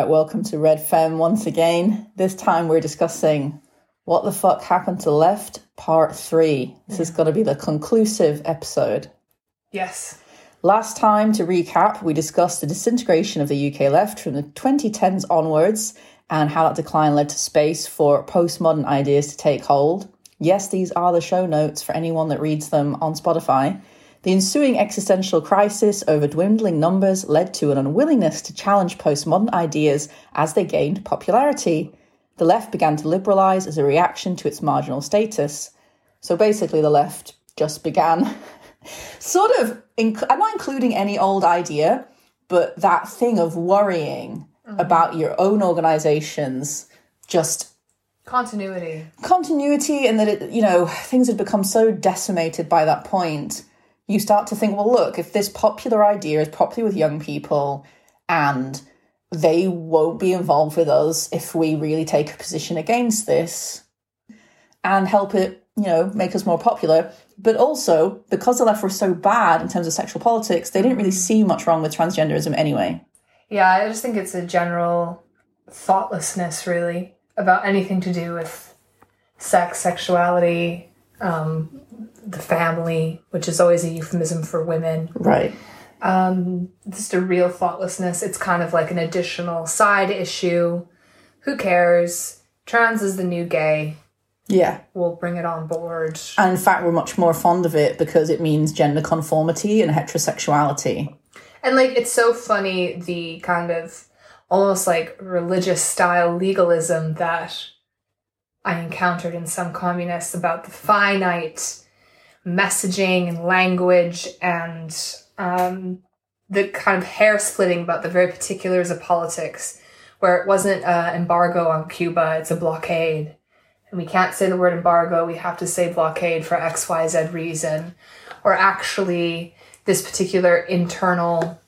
right, welcome to Red Femme once again. This time we're discussing What the Fuck Happened to Left, Part Three. This is going to be the conclusive episode. Yes. Last time, to recap, we discussed the disintegration of the UK left from the 2010s onwards and how that decline led to space for postmodern ideas to take hold. Yes, these are the show notes for anyone that reads them on Spotify. The ensuing existential crisis over dwindling numbers led to an unwillingness to challenge postmodern ideas as they gained popularity. The left began to liberalise as a reaction to its marginal status. So basically the left just began sort of, I'm not including any old idea, but that thing of worrying about your own organisation's just... Continuity, and that, it, you know, things had become so decimated by that point. You start to think, well, look, if this popular idea is popular with young people and they won't be involved with us if we really take a position against this and help it, you know, make us more popular. But also, because the left were so bad in terms of sexual politics, they didn't really see much wrong with transgenderism anyway. Yeah, I just think it's a general thoughtlessness, really, about anything to do with sex, sexuality, the family, which is always a euphemism for women. Right. Just a real thoughtlessness. It's kind of like an additional side issue. Who cares? Trans is the new gay. Yeah. We'll bring it on board. And in fact, we're much more fond of it because it means gender conformity and heterosexuality. And, like, it's so funny, the kind of almost, like, religious-style legalism that I encountered in some communists about the finite messaging and language and the kind of hair-splitting about the very particulars of politics, where it wasn't an embargo on Cuba, it's a blockade. And we can't say the word embargo, we have to say blockade for X, Y, Z reason. Or actually, this particular internal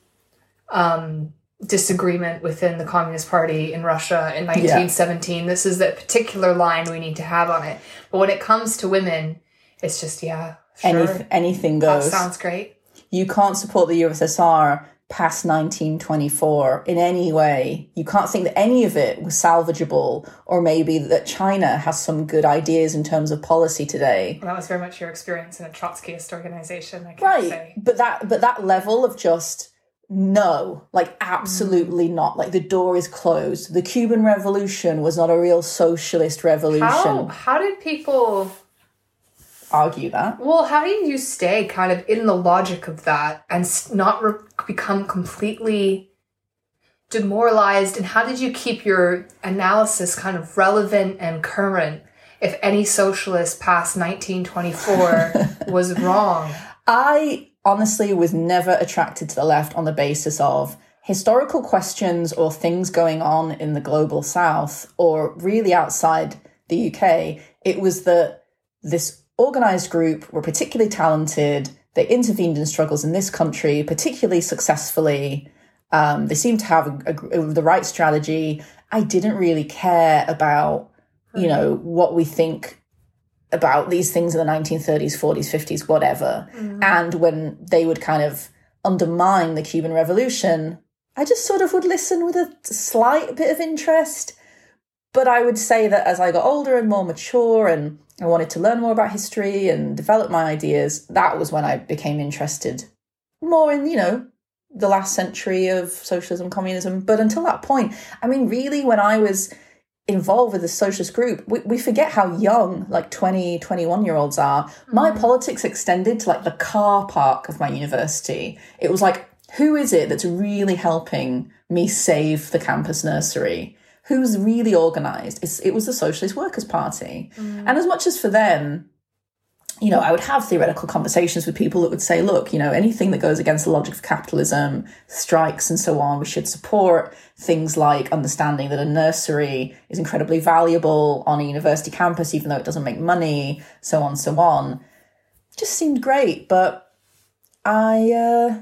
disagreement within the Communist Party in Russia in 1917, this is the particular line we need to have on it. But when it comes to women, it's just, yeah, sure. Anything goes. That sounds great. You can't support the USSR past 1924 in any way. You can't think that any of it was salvageable, or maybe that China has some good ideas in terms of policy today. Well, that was very much your experience in a Trotskyist organization, I can say. Right, but that level of just no, like absolutely not. Like the door is closed. The Cuban Revolution was not a real socialist revolution. How did people... argue that? Well, how do you stay kind of in the logic of that and not become completely demoralized? And how did you keep your analysis kind of relevant and current if any socialist past 1924 was wrong? I honestly was never attracted to the left on the basis of historical questions or things going on in the global south or really outside the UK. It was this organised group were particularly talented. They intervened in struggles in this country, particularly successfully. They seemed to have the right strategy. I didn't really care about, you know, what we think about these things in the 1930s, 40s, 50s, whatever. Mm-hmm. And when they would kind of undermine the Cuban Revolution, I just sort of would listen with a slight bit of interest. But I would say that as I got older and more mature and I wanted to learn more about history and develop my ideas, that was when I became interested more in, you know, the last century of socialism, communism. But until that point, I mean, really, when I was involved with the socialist group, we forget how young, like 20, 21-year-olds are. Mm-hmm. My politics extended to like the car park of my university. It was like, who is it that's really helping me save the campus nursery? Who's really organised? It was the Socialist Workers' Party. Mm. And as much as for them, you know, I would have theoretical conversations with people that would say, look, you know, anything that goes against the logic of capitalism, strikes and so on, we should support. Things like understanding that a nursery is incredibly valuable on a university campus, even though it doesn't make money, so on, so on. Just seemed great. But I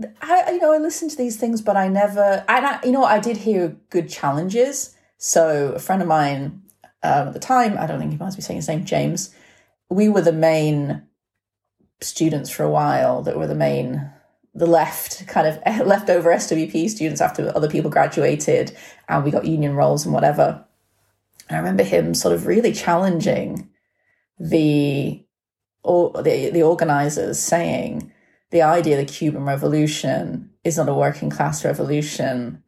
you know, I listened to these things, but I never... you know, I did hear good challenges. So a friend of mine at the time, I don't think he must be saying his name, James, we were the main students for a while that were the main the left kind of leftover SWP students after other people graduated and we got union roles and whatever. And I remember him sort of really challenging the organizers, saying the idea the Cuban Revolution is not a working class revolution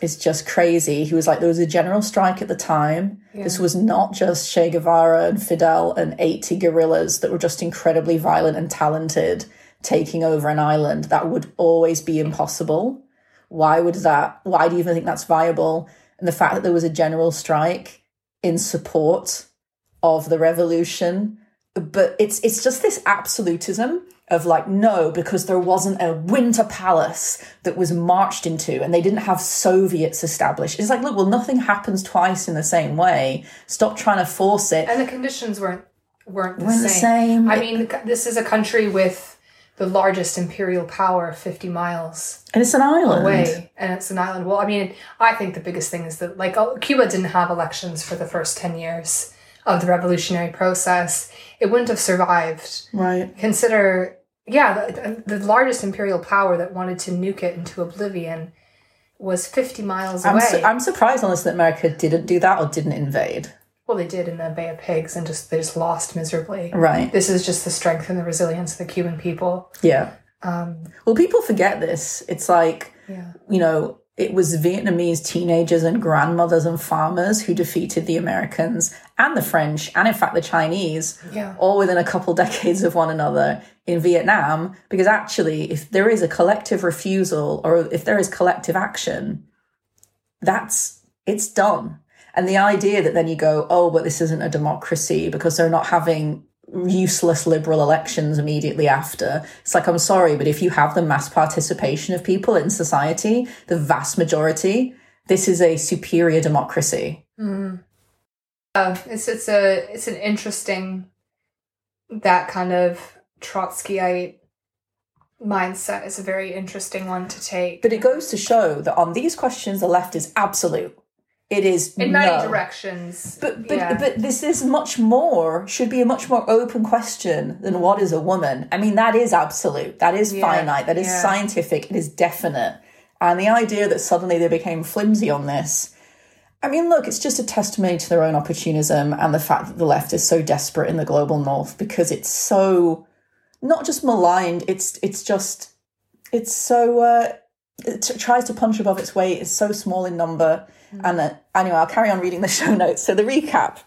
is just crazy. He was like, there was a general strike at the time. Yeah. This was not just Che Guevara and Fidel and 80 guerrillas that were just incredibly violent and talented taking over an island. That would always be impossible. Why do you even think that's viable? And the fact that there was a general strike in support of the revolution. But it's just this absolutism of like, no, because there wasn't a Winter Palace that was marched into and they didn't have Soviets established. It's like, look, well, nothing happens twice in the same way. Stop trying to force it. And the conditions weren't the same. I mean, this is a country with the largest imperial power 50 miles. And it's an island. Away. And it's an island. Well, I mean, I think the biggest thing is that, like, Cuba didn't have elections for the first 10 years of the revolutionary process. It wouldn't have survived. Right. Consider, the largest imperial power that wanted to nuke it into oblivion was 50 miles away. I'm surprised, honestly, that America didn't do that or didn't invade. Well, they did in the Bay of Pigs, and they just lost miserably. Right. This is just the strength and the resilience of the Cuban people. Yeah. Well, people forget this. It's like, it was Vietnamese teenagers and grandmothers and farmers who defeated the Americans and the French and, in fact, the Chinese, all within a couple decades of one another in Vietnam. Because actually, if there is a collective refusal or if there is collective action, it's done. And the idea that then you go, oh, but this isn't a democracy because they're not having useless liberal elections immediately after. It's like, I'm sorry, but if you have the mass participation of people in society, the vast majority, this is a superior democracy. Mm. It's an interesting, that kind of Trotskyite mindset is a very interesting one to take. But it goes to show that on these questions, the left is absolute. It is in many directions. But this is much more, should be a much more open question than what is a woman. I mean, that is absolute. That is finite. That is scientific. It is definite. And the idea that suddenly they became flimsy on this, I mean, look, it's just a testimony to their own opportunism and the fact that the left is so desperate in the global north because it's so, not just maligned, it tries to punch above its weight. It's so small in number. And anyway, I'll carry on reading the show notes. So the recap.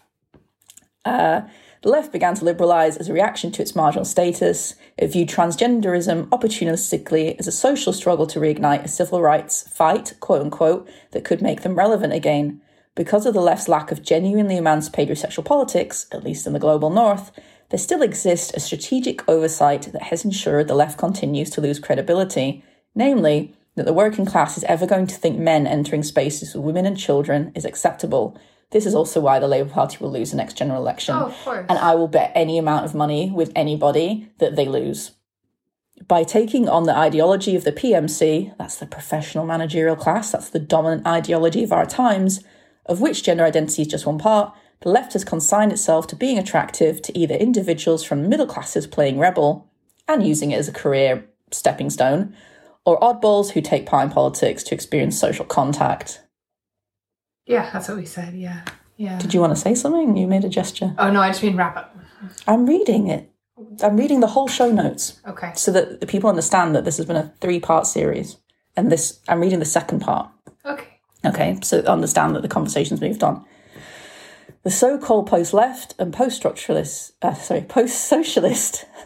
The left began to liberalise as a reaction to its marginal status. It viewed transgenderism opportunistically as a social struggle to reignite a civil rights fight, quote unquote, that could make them relevant again. Because of the left's lack of genuinely emancipatory sexual politics, at least in the global north, there still exists a strategic oversight that has ensured the left continues to lose credibility, namely that the working class is ever going to think men entering spaces with women and children is acceptable. This is also why the Labour Party will lose the next general election. Oh, of course. And I will bet any amount of money with anybody that they lose. By taking on the ideology of the PMC, that's the professional managerial class, that's the dominant ideology of our times, of which gender identity is just one part, the left has consigned itself to being attractive to either individuals from middle classes playing rebel and using it as a career stepping stone, or oddballs who take part in politics to experience social contact. Yeah, that's what we said, yeah. Did you want to say something? You made a gesture. Oh, no, I just mean wrap up. I'm reading it. I'm reading the whole show notes. Okay. So that the people understand that this has been a 3-part series. And I'm reading the second part. Okay. Okay, so understand that the conversation's moved on. The so-called post-left and post-socialist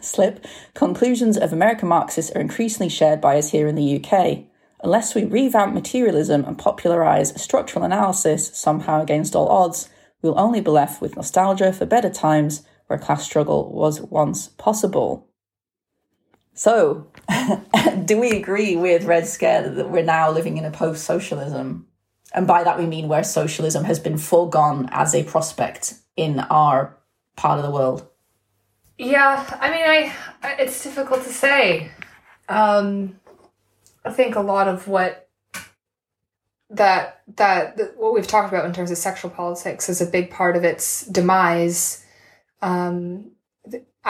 slip conclusions of American Marxists are increasingly shared by us here in the UK. Unless we revamp materialism and popularise a structural analysis somehow against all odds, we'll only be left with nostalgia for better times where class struggle was once possible. So, do we agree with Red Scare that we're now living in a post-socialism? And by that we mean where socialism has been foregone as a prospect in our part of the world. Yeah, I mean, it's difficult to say. I think a lot of what we've talked about in terms of sexual politics is a big part of its demise. I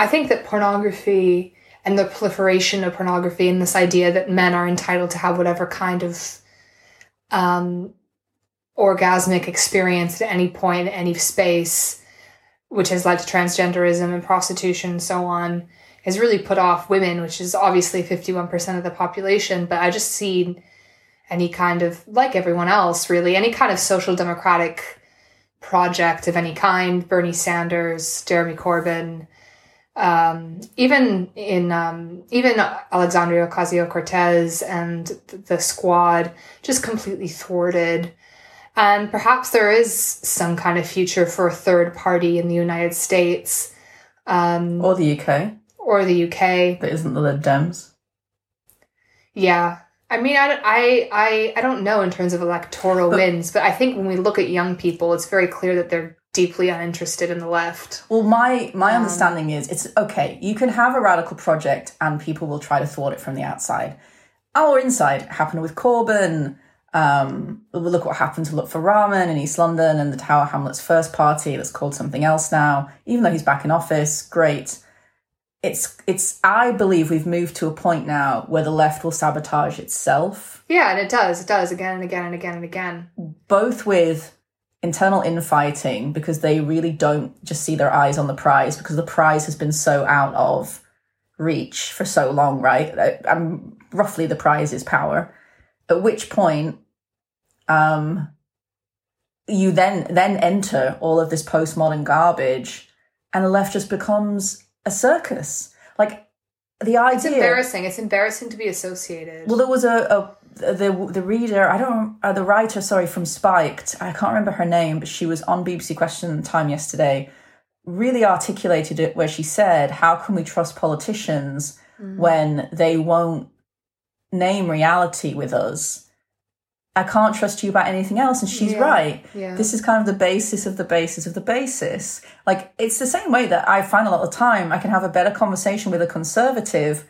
think that pornography and the proliferation of pornography and this idea that men are entitled to have whatever kind of orgasmic experience at any point, in any space, which has led to transgenderism and prostitution and so on, has really put off women, which is obviously 51% of the population. But I just see any kind of, like everyone else, really, any kind of social democratic project of any kind, Bernie Sanders, Jeremy Corbyn, even Alexandria Ocasio-Cortez and the squad, just completely thwarted. And perhaps there is some kind of future for a third party in the United States. Or the UK. Or the UK. But isn't the Lib Dems? Yeah. I mean, I don't know in terms of electoral wins, but I think when we look at young people, it's very clear that they're deeply uninterested in the left. Well, my understanding is it's okay, you can have a radical project and people will try to thwart it from the outside. Or inside. It happened with Corbyn. Look what happened to Look for Ramen in East London and the Tower Hamlets First Party that's called something else now, even though he's back in office. Great. It's I believe we've moved to a point now where the left will sabotage itself. Yeah, and it does again and again and again and again. Both with internal infighting, because they really don't just see their eyes on the prize, because the prize has been so out of reach for so long, right? And roughly the prize is power. At which point you then enter all of this postmodern garbage and the left just becomes a circus. Like, the idea... It's embarrassing. It's embarrassing to be associated. Well, there was the writer from Spiked, I can't remember her name, but she was on BBC Question Time yesterday, really articulated it where she said, how can we trust politicians when they won't name reality with us? I can't trust you about anything else. And she's right. Yeah. This is kind of the basis of the basis of the basis. Like, it's the same way that I find a lot of time I can have a better conversation with a conservative,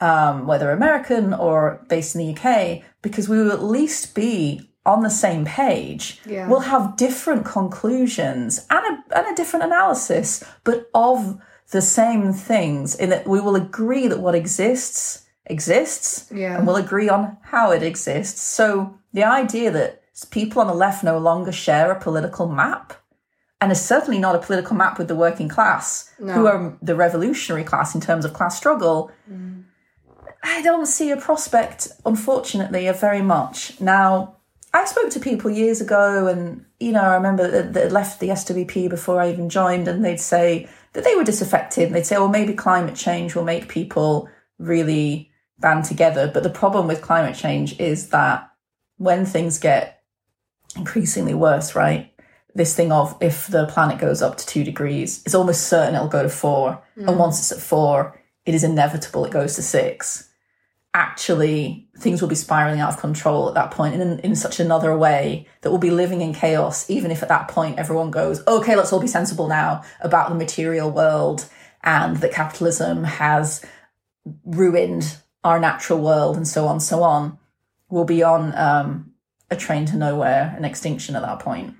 whether American or based in the UK, because we will at least be on the same page. Yeah. We'll have different conclusions and a different analysis, but of the same things, in that we will agree that what exists, and we'll agree on how it exists. So... the idea that people on the left no longer share a political map, and is certainly not a political map with the working class, who are the revolutionary class in terms of class struggle, I don't see a prospect, unfortunately, of very much. Now, I spoke to people years ago, and, you know, I remember that they left the SWP before I even joined, and they'd say that they were disaffected. And they'd say, well, maybe climate change will make people really band together. But the problem with climate change is that when things get increasingly worse, right, this thing of if the planet goes up to 2 degrees, it's almost certain it'll go to 4. And once it's at 4, it is inevitable it goes to 6. Actually, things will be spiraling out of control at that point in such another way that we'll be living in chaos, even if at that point everyone goes, okay, let's all be sensible now about the material world and that capitalism has ruined our natural world and so on, so on. We'll be on a train to nowhere and extinction at that point.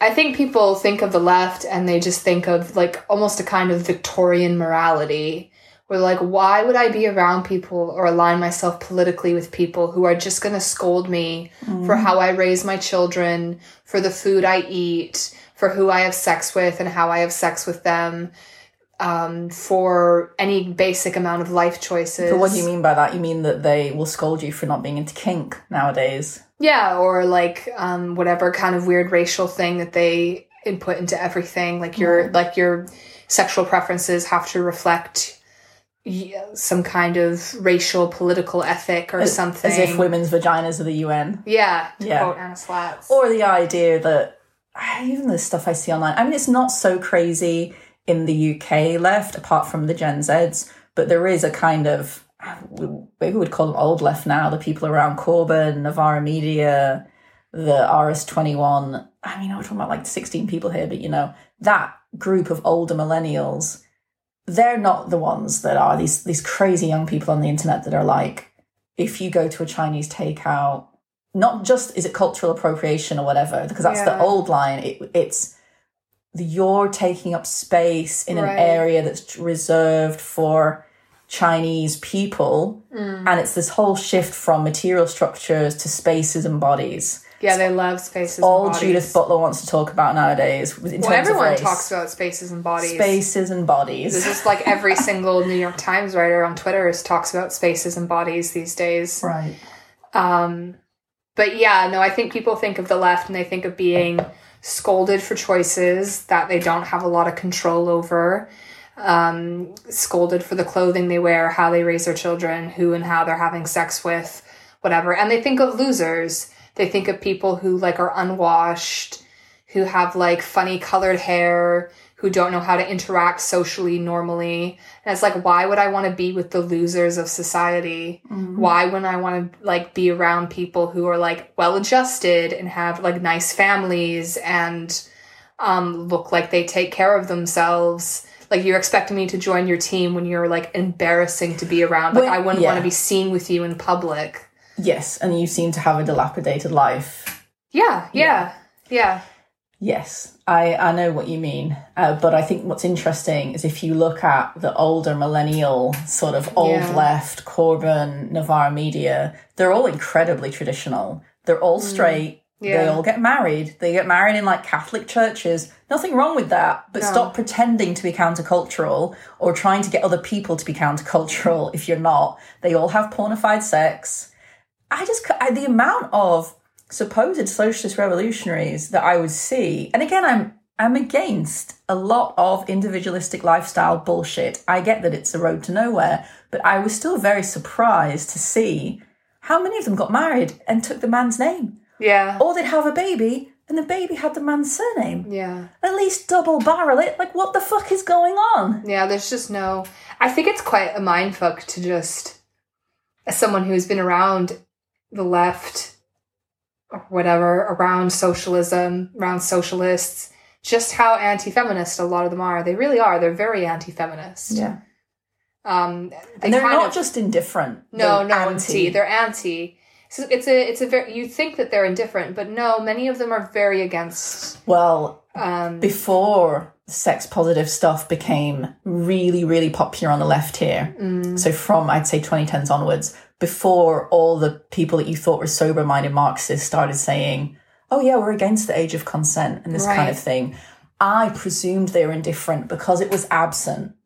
I think people think of the left and they just think of, like, almost a kind of Victorian morality where, like, why would I be around people or align myself politically with people who are just going to scold me for how I raise my children, for the food I eat, for who I have sex with and how I have sex with them, for any basic amount of life choices. So what do you mean by that? You mean that they will scold you for not being into kink nowadays? Yeah, or like whatever kind of weird racial thing that they input into everything. Like your sexual preferences have to reflect some kind of racial political ethic or something. As if women's vaginas are the UN. Yeah, quote Anna Slatts. Or the idea that even the stuff I see online, I mean, it's not so crazy in the UK left, apart from the Gen Zs, but there is a kind of, maybe we would call them old left now, the people around Corbyn, Novara Media, the RS21, I mean, I'm talking about like 16 people here, but, you know, that group of older millennials, they're not the ones that are these crazy young people on the internet that are like, if you go to a Chinese takeout, not just is it cultural appropriation or whatever, because that's the old line, it's... you're taking up space in an area that's reserved for Chinese people, and it's this whole shift from material structures to spaces and bodies. Yeah, they love spaces and bodies. All Judith Butler wants to talk about nowadays. Well, everyone talks about spaces and bodies. Spaces and bodies. It's just like every single New York Times writer on Twitter talks about spaces and bodies these days. Right. But yeah, no, I think people think of the left and they think of being scolded for choices that they don't have a lot of control over, scolded for the clothing they wear, how they raise their children, who and how they're having sex with, whatever. And they think of losers. They think of people who, like, are unwashed, who have, like, funny colored hair, who don't know how to interact socially normally. And it's like, why would I want to be with the losers of society? Mm-hmm. Why wouldn't I want to, like, be around people who are, like, well-adjusted and have, like, nice families and look like they take care of themselves? Like, you're expecting me to join your team when you're, like, embarrassing to be around. Like, I wouldn't want to be seen with you in public. Yes, and you seem to have a dilapidated life. Yeah. Yes, I know what you mean. But I think what's interesting is if you look at the older millennial, sort of old left, Corbyn, Novara Media, they're all incredibly traditional. They're all straight. Yeah. They all get married. They get married in, like, Catholic churches. Nothing wrong with that, but stop pretending to be countercultural or trying to get other people to be countercultural if you're not. They all have pornified sex. The amount of supposed socialist revolutionaries that I would see, and again, I'm against a lot of individualistic lifestyle bullshit. I get that it's a road to nowhere, but I was still very surprised to see how many of them got married and took the man's name. Yeah. Or they'd have a baby and the baby had the man's surname. Yeah. At least double barrel it. Like, what the fuck is going on? Yeah, there's just no... I think it's quite a mindfuck to just... as someone who's been around... the left or whatever, around socialism, around socialists, just how anti-feminist a lot of them are. They really are. They're very anti-feminist. Yeah. And they're not just indifferent. No, anti. They're anti. So it's a very, you think that they're indifferent, but no, many of them are very against. Well, before sex positive stuff became really, really popular on the left here. So from, I'd say 2010s onwards, before all the people that you thought were sober-minded Marxists started saying, oh, yeah, we're against the age of consent and this kind of thing, I presumed they were indifferent because it was absent.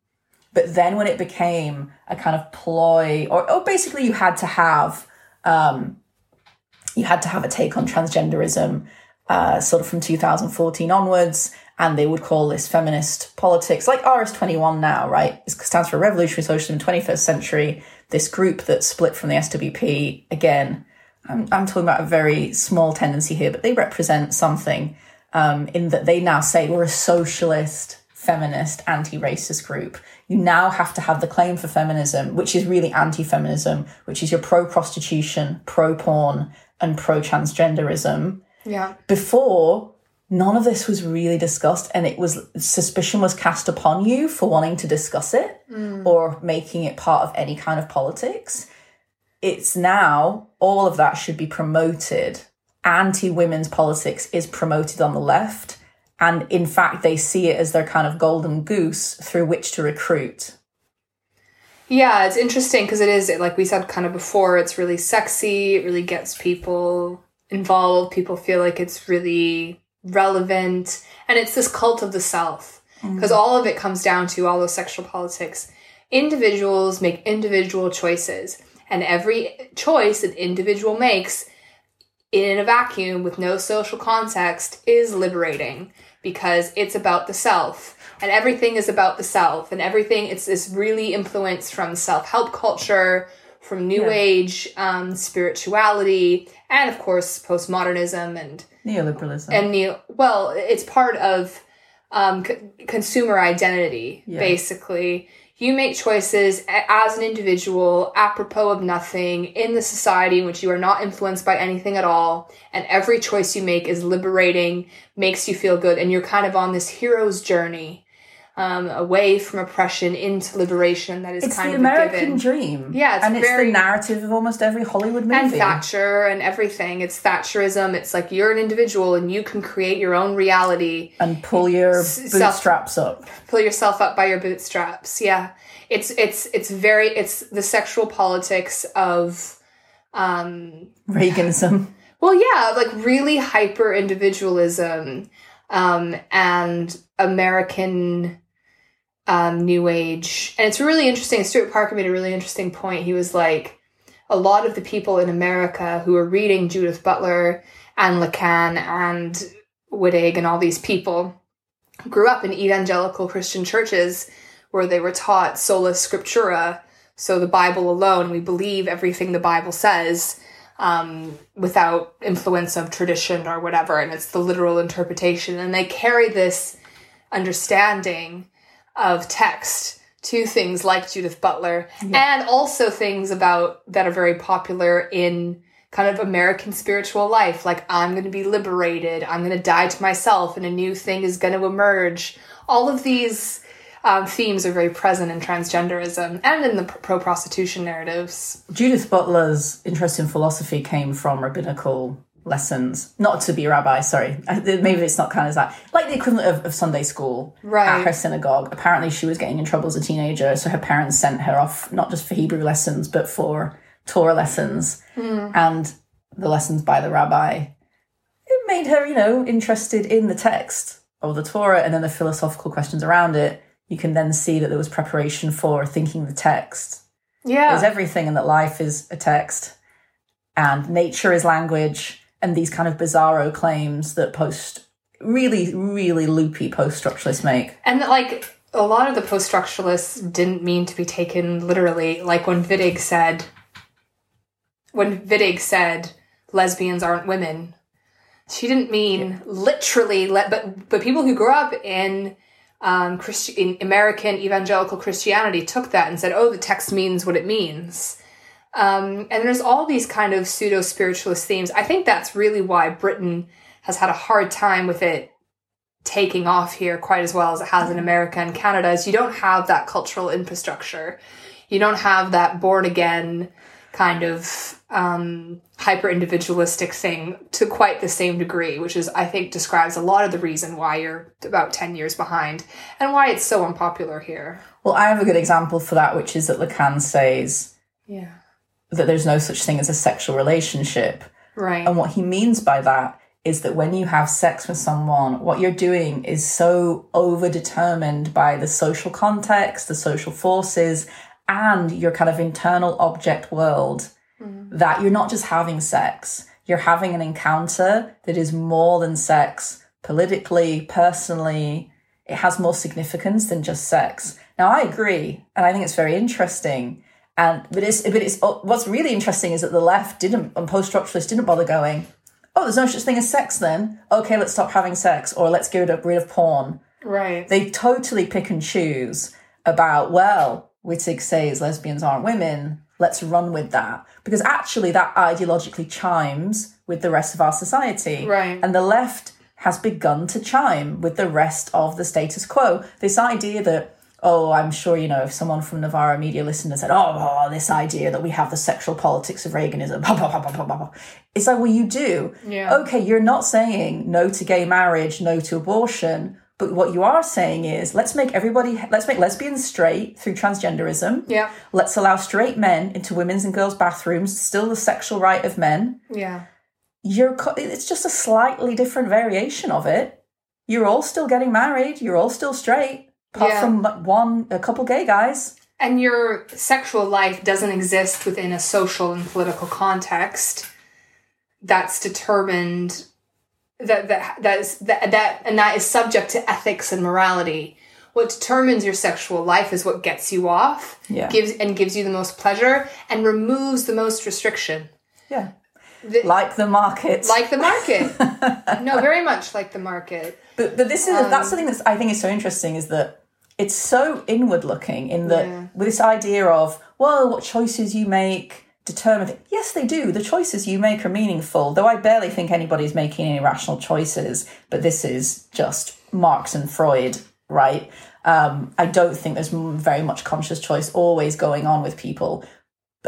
But then when it became a kind of ploy, or basically you had to have a take on transgenderism sort of from 2014 onwards, and they would call this feminist politics, like RS21 now, right? It stands for Revolutionary Socialism 21st Century, this group that split from the SWP. Again, I'm talking about a very small tendency here, but they represent something in that they now say we're a socialist, feminist, anti-racist group. You now have to have the claim for feminism, which is really anti-feminism, which is your pro-prostitution, pro-porn, and pro-transgenderism. Yeah. Before... none of this was really discussed, and it was suspicion was cast upon you for wanting to discuss it or making it part of any kind of politics. It's now all of that should be promoted. Anti-women's politics is promoted on the left, and in fact, they see it as their kind of golden goose through which to recruit. Yeah, it's interesting because it is, like we said kind of before, it's really sexy. It really gets people involved. People feel like it's really... relevant, and it's this cult of the self, because all of it comes down to all those sexual politics. Individuals make individual choices, and every choice an individual makes in a vacuum with no social context is liberating, because it's about the self, and everything is about the self, and everything it's really influenced from self-help culture, from new age spirituality, and of course postmodernism and neoliberalism. And it's part of consumer identity, basically. You make choices as an individual, apropos of nothing, in the society in which you are not influenced by anything at all, and every choice you make is liberating, makes you feel good, and you're kind of on this hero's journey. away from oppression into liberation. That is it's kind of the American dream. Yeah, it's the narrative of almost every Hollywood movie. And Thatcher and everything. It's Thatcherism. It's like you're an individual and you can create your own reality. And pull your bootstraps up. Pull yourself up by your bootstraps, yeah. It's the sexual politics of Reaganism. Well, yeah, like really hyper individualism and American New Age. And it's really interesting. Stuart Parker made a really interesting point. He was like, a lot of the people in America who are reading Judith Butler and Lacan and Wittig and all these people grew up in evangelical Christian churches where they were taught sola scriptura, so the Bible alone. We believe everything the Bible says without influence of tradition or whatever, and it's the literal interpretation. And they carry this understanding of text to things like Judith Butler, yeah, and also things that are very popular in kind of American spiritual life, like I'm going to be liberated, I'm going to die to myself, and a new thing is going to emerge. All of these themes are very present in transgenderism and in the pro-prostitution narratives. Judith Butler's interest in philosophy came from rabbinical lessons. Not to be a rabbi, sorry. Maybe it's not kind of that. Like the equivalent of Sunday school, right, at her synagogue. Apparently she was getting in trouble as a teenager, so her parents sent her off, not just for Hebrew lessons, but for Torah lessons and the lessons by the rabbi. It made her, interested in the text of the Torah and then the philosophical questions around it. You can then see that there was preparation for thinking the text. Yeah. There's everything, and that life is a text and nature is language, and these kind of bizarro claims that really, really loopy post-structuralists make. And like a lot of the post-structuralists didn't mean to be taken literally. Like when Wittig said lesbians aren't women, she didn't mean literally, but people who grew up in American evangelical Christianity took that and said, oh, the text means what it means. And there's all these kind of pseudo-spiritualist themes. I think that's really why Britain has had a hard time with it taking off here quite as well as it has in America and Canada, is you don't have that cultural infrastructure. You don't have that born-again kind of hyper-individualistic thing to quite the same degree, which is, I think, describes a lot of the reason why you're about 10 years behind and why it's so unpopular here. Well, I have a good example for that, which is that Lacan says that there's no such thing as a sexual relationship. Right. And what he means by that is that when you have sex with someone, what you're doing is so overdetermined by the social context, the social forces, and your kind of internal object world, that you're not just having sex, you're having an encounter that is more than sex politically, personally. It has more significance than just sex. Now, I agree, and I think it's very interesting. But what's really interesting is that the left didn't, and post-structuralists didn't bother going, oh, there's no such thing as sex then. Okay, let's stop having sex, or let's get rid of porn. Right. They totally pick and choose about, well, Wittig says lesbians aren't women, let's run with that. Because actually that ideologically chimes with the rest of our society. Right. And the left has begun to chime with the rest of the status quo. This idea that, oh, I'm sure, if someone from Novara Media listened and said, oh, this idea that we have the sexual politics of Reaganism, blah, blah, blah, blah, blah, blah. It's like, well, you do. Yeah. Okay, you're not saying no to gay marriage, no to abortion. But what you are saying is, let's make lesbians straight through transgenderism. Yeah. Let's allow straight men into women's and girls' bathrooms, still the sexual right of men. Yeah. It's just a slightly different variation of it. You're all still getting married. You're all still straight, apart from a couple gay guys. And your sexual life doesn't exist within a social and political context that's determined. That is subject to ethics and morality. What determines your sexual life is what gets you off, gives you the most pleasure, and removes the most restriction. Yeah, like the market. No, very much like the market. But this is that's the thing that I think is so interesting, is that it's so inward looking in that with this idea of, well, what choices you make determined. Yes, they do. The choices you make are meaningful, though I barely think anybody's making any rational choices. But this is just Marx and Freud right? I don't think there's very much conscious choice always going on with people.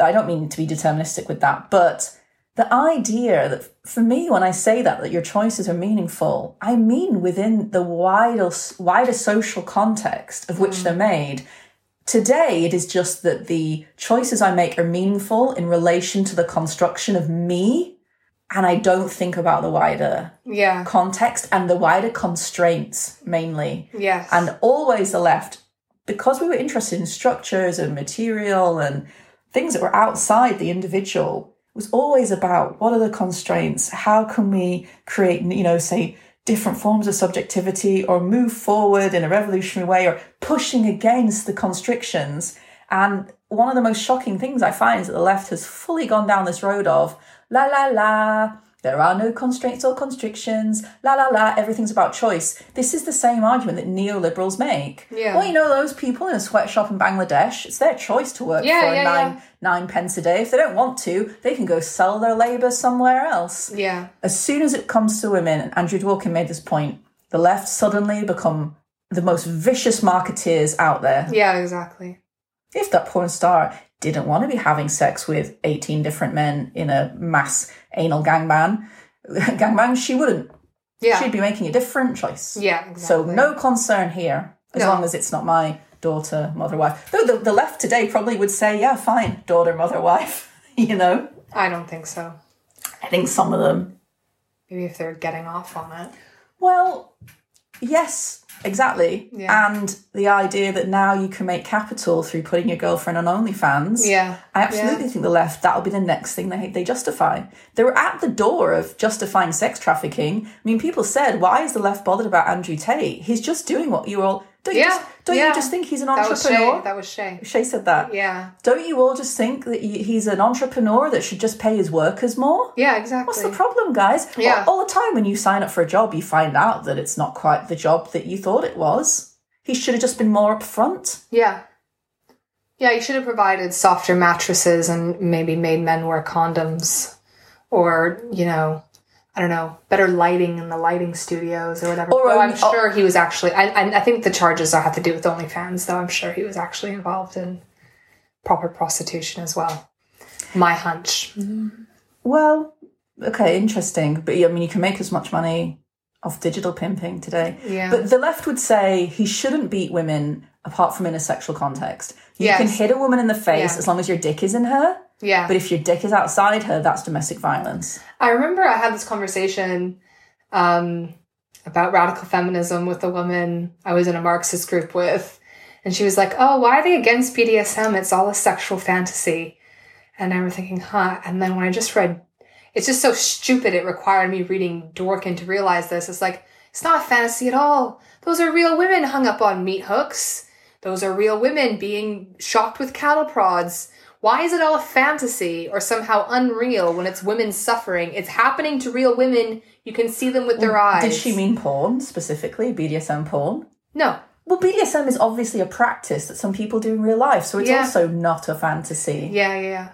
I don't mean to be deterministic with that, but the idea that, for me, when I say that, that your choices are meaningful, I mean within the wider social context of which they're made. Today, it is just that the choices I make are meaningful in relation to the construction of me, and I don't think about the wider context and the wider constraints, mainly. Yes. And always the left, because we were interested in structures and material and things that were outside the individual, was always about what are the constraints? How can we create, you know, say, different forms of subjectivity or move forward in a revolutionary way or pushing against the constrictions? And one of the most shocking things I find is that the left has fully gone down this road of there are no constraints or constrictions, everything's about choice. This is the same argument that neoliberals make. Yeah. Well, you know, those people in a sweatshop in Bangladesh, it's their choice to work for nine pence a day. If they don't want to, they can go sell their labour somewhere else. Yeah. As soon as it comes to women, and Andrew Dworkin made this point, the left suddenly become the most vicious marketeers out there. Yeah, exactly. If that porn star didn't want to be having sex with 18 different men in a mass anal gangbang, she wouldn't. Yeah. She'd be making a different choice. Yeah, exactly. So no concern here, as long as it's not my daughter, mother, wife. Though the left today probably would say, yeah, fine, daughter, mother, wife, you know? I don't think so. I think some of them. Maybe if they're getting off on it. Well, yes. Exactly. Yeah. And the idea that now you can make capital through putting your girlfriend on OnlyFans. Yeah. I absolutely think the left, that'll be the next thing they justify. They were at the door of justifying sex trafficking. I mean, people said, why is the left bothered about Andrew Tate? He's just doing what you all... Don't you just think he's an entrepreneur? That was Che. Che said that. Yeah. Don't you all just think that he's an entrepreneur that should just pay his workers more? Yeah, exactly. What's the problem, guys? Yeah. All the time when you sign up for a job, you find out that it's not quite the job that you thought it was. He should have just been more upfront. Yeah. Yeah, he should have provided softer mattresses and maybe made men wear condoms or, you know... I don't know, better lighting in the lighting studios or whatever. I'm sure he was actually... I think the charges have to do with OnlyFans, though. I'm sure he was actually involved in proper prostitution as well. My hunch. Mm-hmm. Well, okay, interesting. But, I mean, you can make as much money off digital pimping today. Yeah. But the left would say he shouldn't beat women apart from in a sexual context. You can hit a woman in the face as long as your dick is in her. Yeah. But if your dick is outside her, that's domestic violence. I remember I had this conversation about radical feminism with a woman I was in a Marxist group with. And she was like, oh, why are they against BDSM? It's all a sexual fantasy. And I was thinking, huh. And then when I just read, it's just so stupid it required me reading Dworkin to realize this. It's like, it's not a fantasy at all. Those are real women hung up on meat hooks. Those are real women being shocked with cattle prods. Why is it all a fantasy or somehow unreal when it's women suffering? It's happening to real women. You can see them with their eyes. Did she mean porn specifically? BDSM porn? No. Well, BDSM is obviously a practice that some people do in real life, so it's also not a fantasy. Yeah.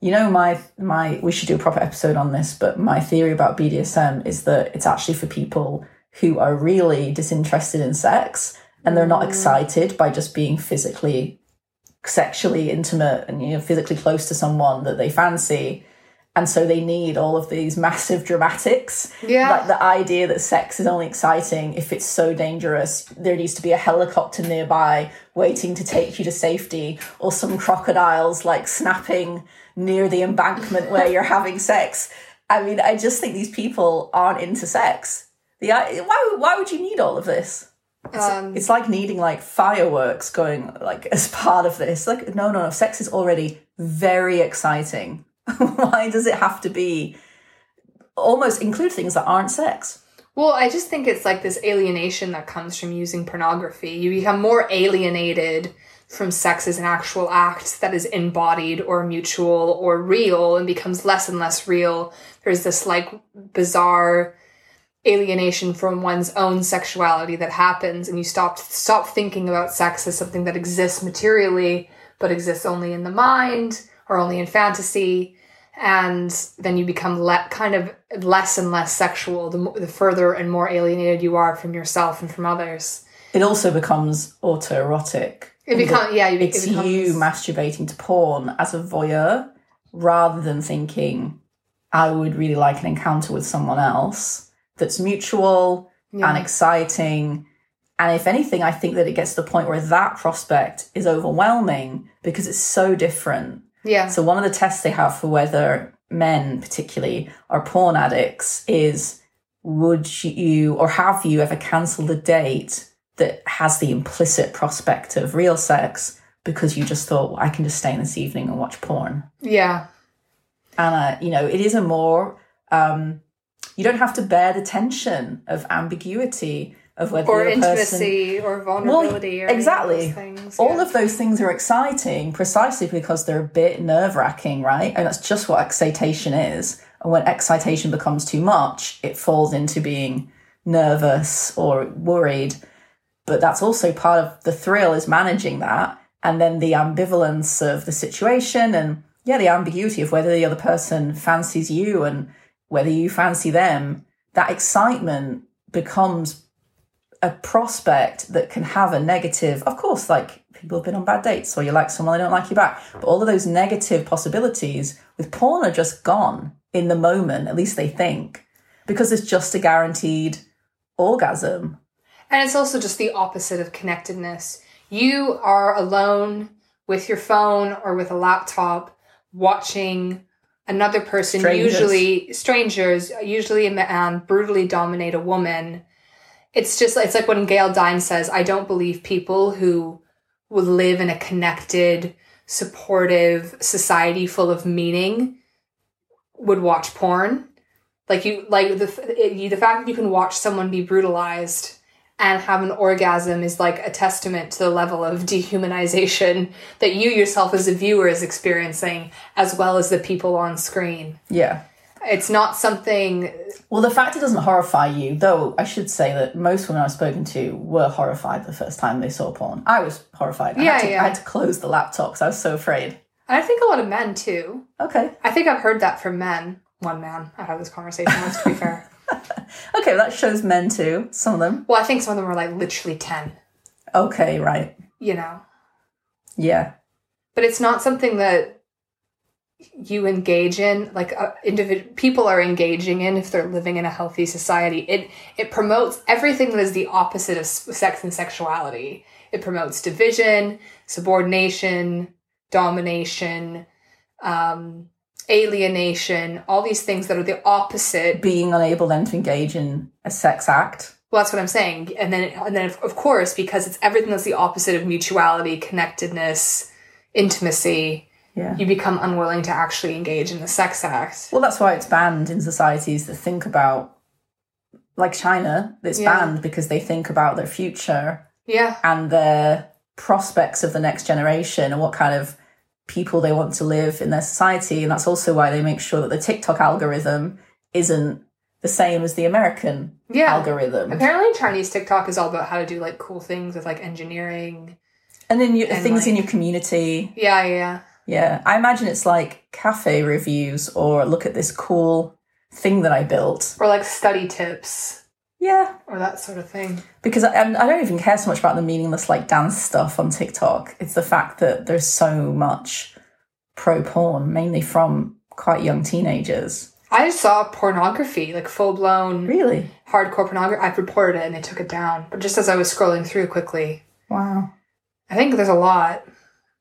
You know, my we should do a proper episode on this, but my theory about BDSM is that it's actually for people who are really disinterested in sex and they're not excited by just being physically... sexually intimate and, you know, physically close to someone that they fancy, and so they need all of these massive dramatics. Like the idea that sex is only exciting if it's so dangerous, there needs to be a helicopter nearby waiting to take you to safety, or some crocodiles like snapping near the embankment where you're having sex. I mean, I just think these people aren't into sex. Why would you need all of this? It's like needing like fireworks going like as part of this. Like no, sex is already very exciting. Why does it have to be almost include things that aren't sex? Well, I just think it's like this alienation that comes from using pornography. You become more alienated from sex as an actual act that is embodied or mutual or real, and becomes less and less real. There's this like bizarre alienation from one's own sexuality that happens, and you stop thinking about sex as something that exists materially but exists only in the mind or only in fantasy, And then you become kind of less and less sexual the further and more alienated you are from yourself and from others. It also becomes autoerotic. It becomes you masturbating to porn as a voyeur rather than thinking, I would really like an encounter with someone else that's mutual and exciting. And if anything, I think that it gets to the point where that prospect is overwhelming because it's so different. Yeah. So one of the tests they have for whether men particularly are porn addicts is, would you or have you ever cancelled a date that has the implicit prospect of real sex because you just thought, well, I can just stay in this evening and watch porn? Yeah. And, it is a more, you don't have to bear the tension of ambiguity of whether or intimacy or vulnerability or exactly things, all of those things are exciting precisely because they're a bit nerve-wracking, right? And that's just what excitation is. And when excitation becomes too much, it falls into being nervous or worried. But that's also part of the thrill, is managing that, and then the ambivalence of the situation and the ambiguity of whether the other person fancies you and whether you fancy them. That excitement becomes a prospect that can have a negative, of course, like people have been on bad dates or you like someone, they don't like you back. But all of those negative possibilities with porn are just gone in the moment, at least they think, because it's just a guaranteed orgasm. And it's also just the opposite of connectedness. You are alone with your phone or with a laptop watching another person, usually a man, brutally dominate a woman. It's like when Gail Dine says, I don't believe people who would live in a connected, supportive society full of meaning would watch porn. The fact that you can watch someone be brutalized and have an orgasm is like a testament to the level of dehumanization that you yourself as a viewer is experiencing, as well as the people on screen. Yeah. It's not something... Well, the fact it doesn't horrify you, though, I should say that most women I've spoken to were horrified the first time they saw porn. I was horrified. I had to close the laptop because I was so afraid. And I think a lot of men, too. Okay. I think I've heard that from men. One man I had this conversation with, to be fair. Okay, well, that shows men, too. Some of them. Well, I think some of them were, literally 10. Okay, right. Yeah. But it's not something that... you engage in, people are engaging in if they're living in a healthy society. It promotes everything that is the opposite of sex and sexuality. It promotes division, subordination, domination, alienation, all these things that are the opposite. Being unable then to engage in a sex act. Well, that's what I'm saying. And then of course, because it's everything that's the opposite of mutuality, connectedness, intimacy... Yeah. You become unwilling to actually engage in the sex act. Well, that's why it's banned in societies that think about, like China, it's banned because they think about their future and their prospects of the next generation and what kind of people they want to live in their society. And that's also why they make sure that the TikTok algorithm isn't the same as the American algorithm. Apparently Chinese TikTok is all about how to do cool things with engineering. And then things in your community. Yeah. Yeah, I imagine it's cafe reviews or look at this cool thing that I built. Or study tips. Yeah. Or that sort of thing. Because I don't even care so much about the meaningless dance stuff on TikTok. It's the fact that there's so much pro-porn, mainly from quite young teenagers. I saw pornography, full-blown... Really? Hardcore pornography. I reported it and they took it down. But just as I was scrolling through quickly. Wow. I think there's a lot...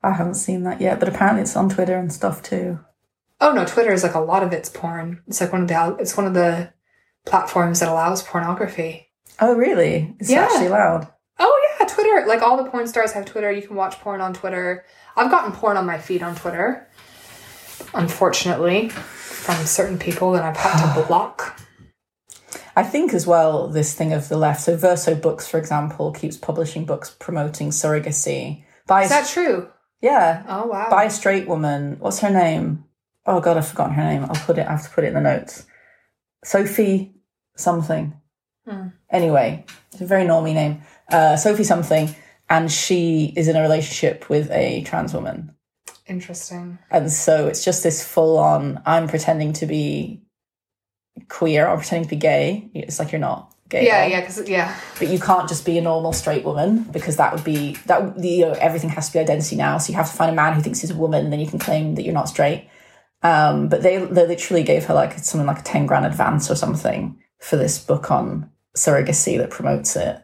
I haven't seen that yet, but apparently it's on Twitter and stuff too. Oh no, Twitter is a lot of it's porn. It's one of the platforms that allows pornography. Oh really? It's actually allowed. Oh yeah, Twitter. All the porn stars have Twitter. You can watch porn on Twitter. I've gotten porn on my feed on Twitter, unfortunately, from certain people that I've had to block. I think as well, this thing of the left. So Verso Books, for example, keeps publishing books promoting surrogacy. Is that true? Yeah. Oh, wow. By a straight woman. What's her name? Oh, God, I've forgotten her name. I have to put it in the notes. Sophie something. Mm. Anyway, it's a very normie name. Sophie something. And she is in a relationship with a trans woman. Interesting. And so it's just this full on, I'm pretending to be queer, I'm pretending to be gay. It's like, you're not gay. Yeah, yeah, because, yeah. But you can't just be a normal straight woman, because that would be, that, you know, everything has to be identity now. So you have to find a man who thinks he's a woman, and then you can claim that you're not straight. But they literally gave her like something like a 10 grand advance or something for this book on surrogacy that promotes it.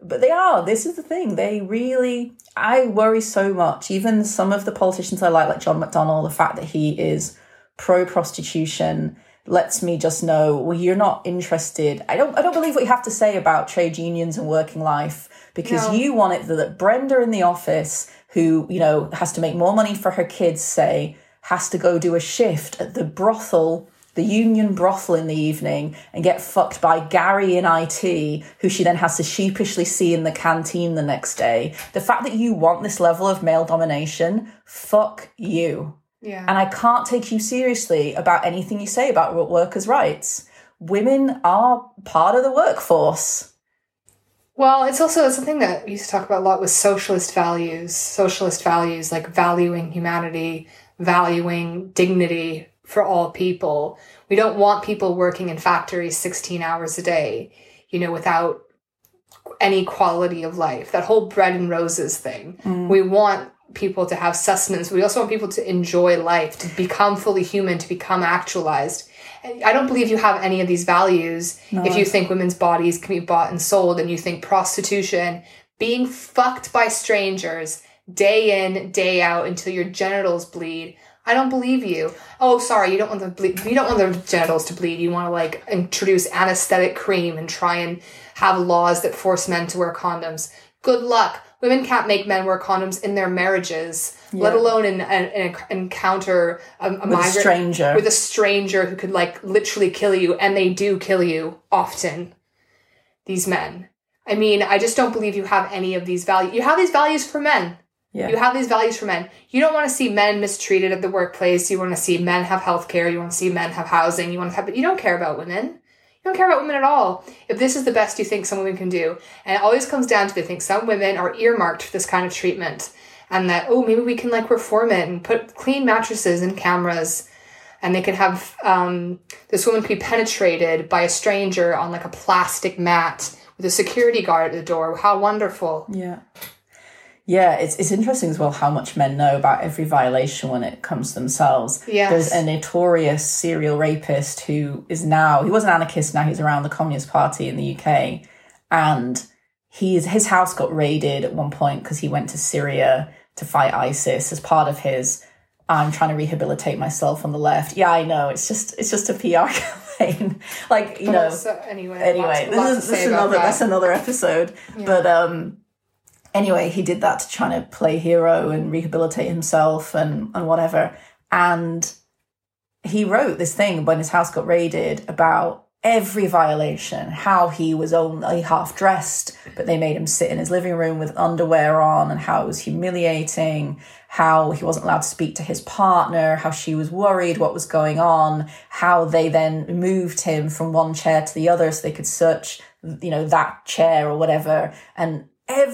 But they are, this is the thing, they really, I worry so much. Even some of the politicians I like John McDonnell, the fact that he is pro-prostitution lets me just know, well, you're not interested. I don't believe what you have to say about trade unions and working life, because you want it that Brenda in the office, who, you know, has to make more money for her kids, say, has to go do a shift at the brothel, the union brothel in the evening, and get fucked by Gary in IT, who she then has to sheepishly see in the canteen the next day. The fact that you want this level of male domination, fuck you. Yeah. And I can't take you seriously about anything you say about workers' rights. Women are part of the workforce. Well, it's also something that we used to talk about a lot with socialist values like valuing humanity, valuing dignity for all people. We don't want people working in factories 16 hours a day, you know, without any quality of life. That whole bread and roses thing. Mm. We want people to have sustenance. We also want people to enjoy life, to become fully human, to become actualized. And I don't believe you have any of these values if you think women's bodies can be bought and sold, and you think prostitution, being fucked by strangers day in, day out until your genitals bleed. I don't believe you. Oh, sorry, you don't want the you don't want the genitals to bleed. You want to like introduce anesthetic cream and try and have laws that force men to wear condoms. Good luck. Women can't make men wear condoms in their marriages, let alone in an encounter a with migrant, stranger with a stranger who could like literally kill you, and they do kill you often. These men. I mean, I just don't believe you have any of these values. You have these values for men. Yeah. You have these values for men. You don't want to see men mistreated at the workplace. You want to see men have healthcare. You want to see men have housing. You want to have, but you don't care about women. You don't care about women at all. If this is the best you think some women can do, and it always comes down to they think some women are earmarked for this kind of treatment, and that, oh, maybe we can like reform it and put clean mattresses and cameras, and they can have this woman be penetrated by a stranger on like a plastic mat with a security guard at the door. How wonderful! Yeah. Yeah, it's interesting as well how much men know about every violation when it comes to themselves. Yes. There's a notorious serial rapist who is now, he was an anarchist, now he's around the Communist Party in the UK. And his house got raided at one point because he went to Syria to fight ISIS as part of his, I'm trying to rehabilitate myself on the left. Yeah, I know, it's just a PR campaign. Like, you know. So anyway, that's another episode. Yeah. But, anyway, he did that to try to play hero and rehabilitate himself and whatever. And he wrote this thing when his house got raided about every violation, how he was only half-dressed, but they made him sit in his living room with underwear on, and how it was humiliating, how he wasn't allowed to speak to his partner, how she was worried what was going on, how they then moved him from one chair to the other so they could search, you know, that chair or whatever. And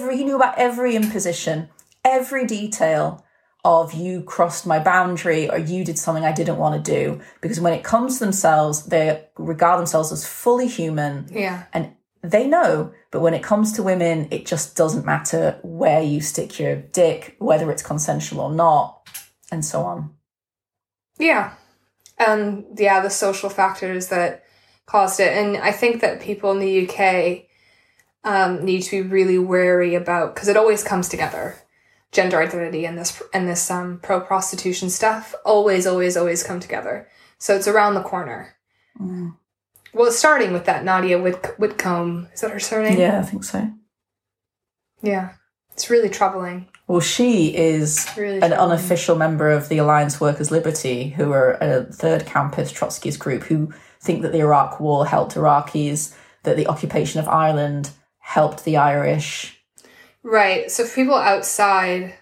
he knew about every imposition, every detail of you crossed my boundary or you did something I didn't want to do. Because when it comes to themselves, they regard themselves as fully human. Yeah. And they know. But when it comes to women, it just doesn't matter where you stick your dick, whether it's consensual or not, and so on. Yeah. And yeah, the social factors that caused it. And I think that people in the UK need to be really wary about, because it always comes together, gender identity and this pro-prostitution stuff always come together. So it's around the corner. Mm. Well, starting with that Nadia Whitcomb, is that her surname? Yeah, I think so. Yeah, it's really troubling. Well, she is really an unofficial member of the Alliance Workers' Liberty, who are a third campus Trotskyist group who think that the Iraq War helped Iraqis, that the occupation of Ireland helped the Irish. Right. So for people outside